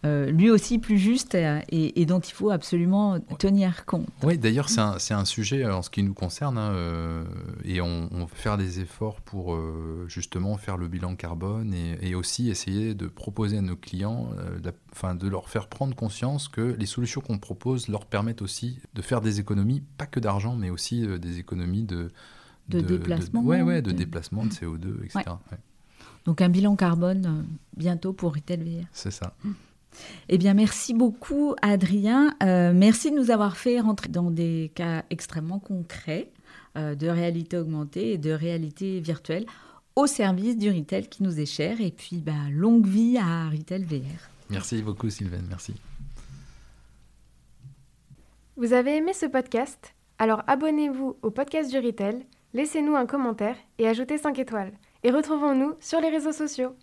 euh, lui aussi plus juste et, et, et dont il faut absolument tenir compte. Oui, d'ailleurs, c'est un, c'est un sujet en ce qui nous concerne hein, euh, et on, on va faire des efforts pour euh, justement faire le bilan carbone et, et aussi essayer de proposer à nos clients euh, la Enfin, de leur faire prendre conscience que les solutions qu'on propose leur permettent aussi de faire des économies, pas que d'argent, mais aussi des économies de... De, de déplacement. Oui, de, ouais, ouais, de, de déplacement, de C O deux, et cetera. Ouais. Ouais. Donc un bilan carbone euh, bientôt pour Retail V R. C'est ça. Mmh. Eh bien, merci beaucoup, Adrien. Euh, merci de nous avoir fait rentrer dans des cas extrêmement concrets euh, de réalité augmentée et de réalité virtuelle au service du Retail qui nous est cher. Et puis, bah, longue vie à Retail V R. Merci beaucoup Sylvain, merci. Vous avez aimé ce podcast? Alors abonnez-vous au podcast du Retail, laissez-nous un commentaire et ajoutez cinq étoiles. Et retrouvons-nous sur les réseaux sociaux.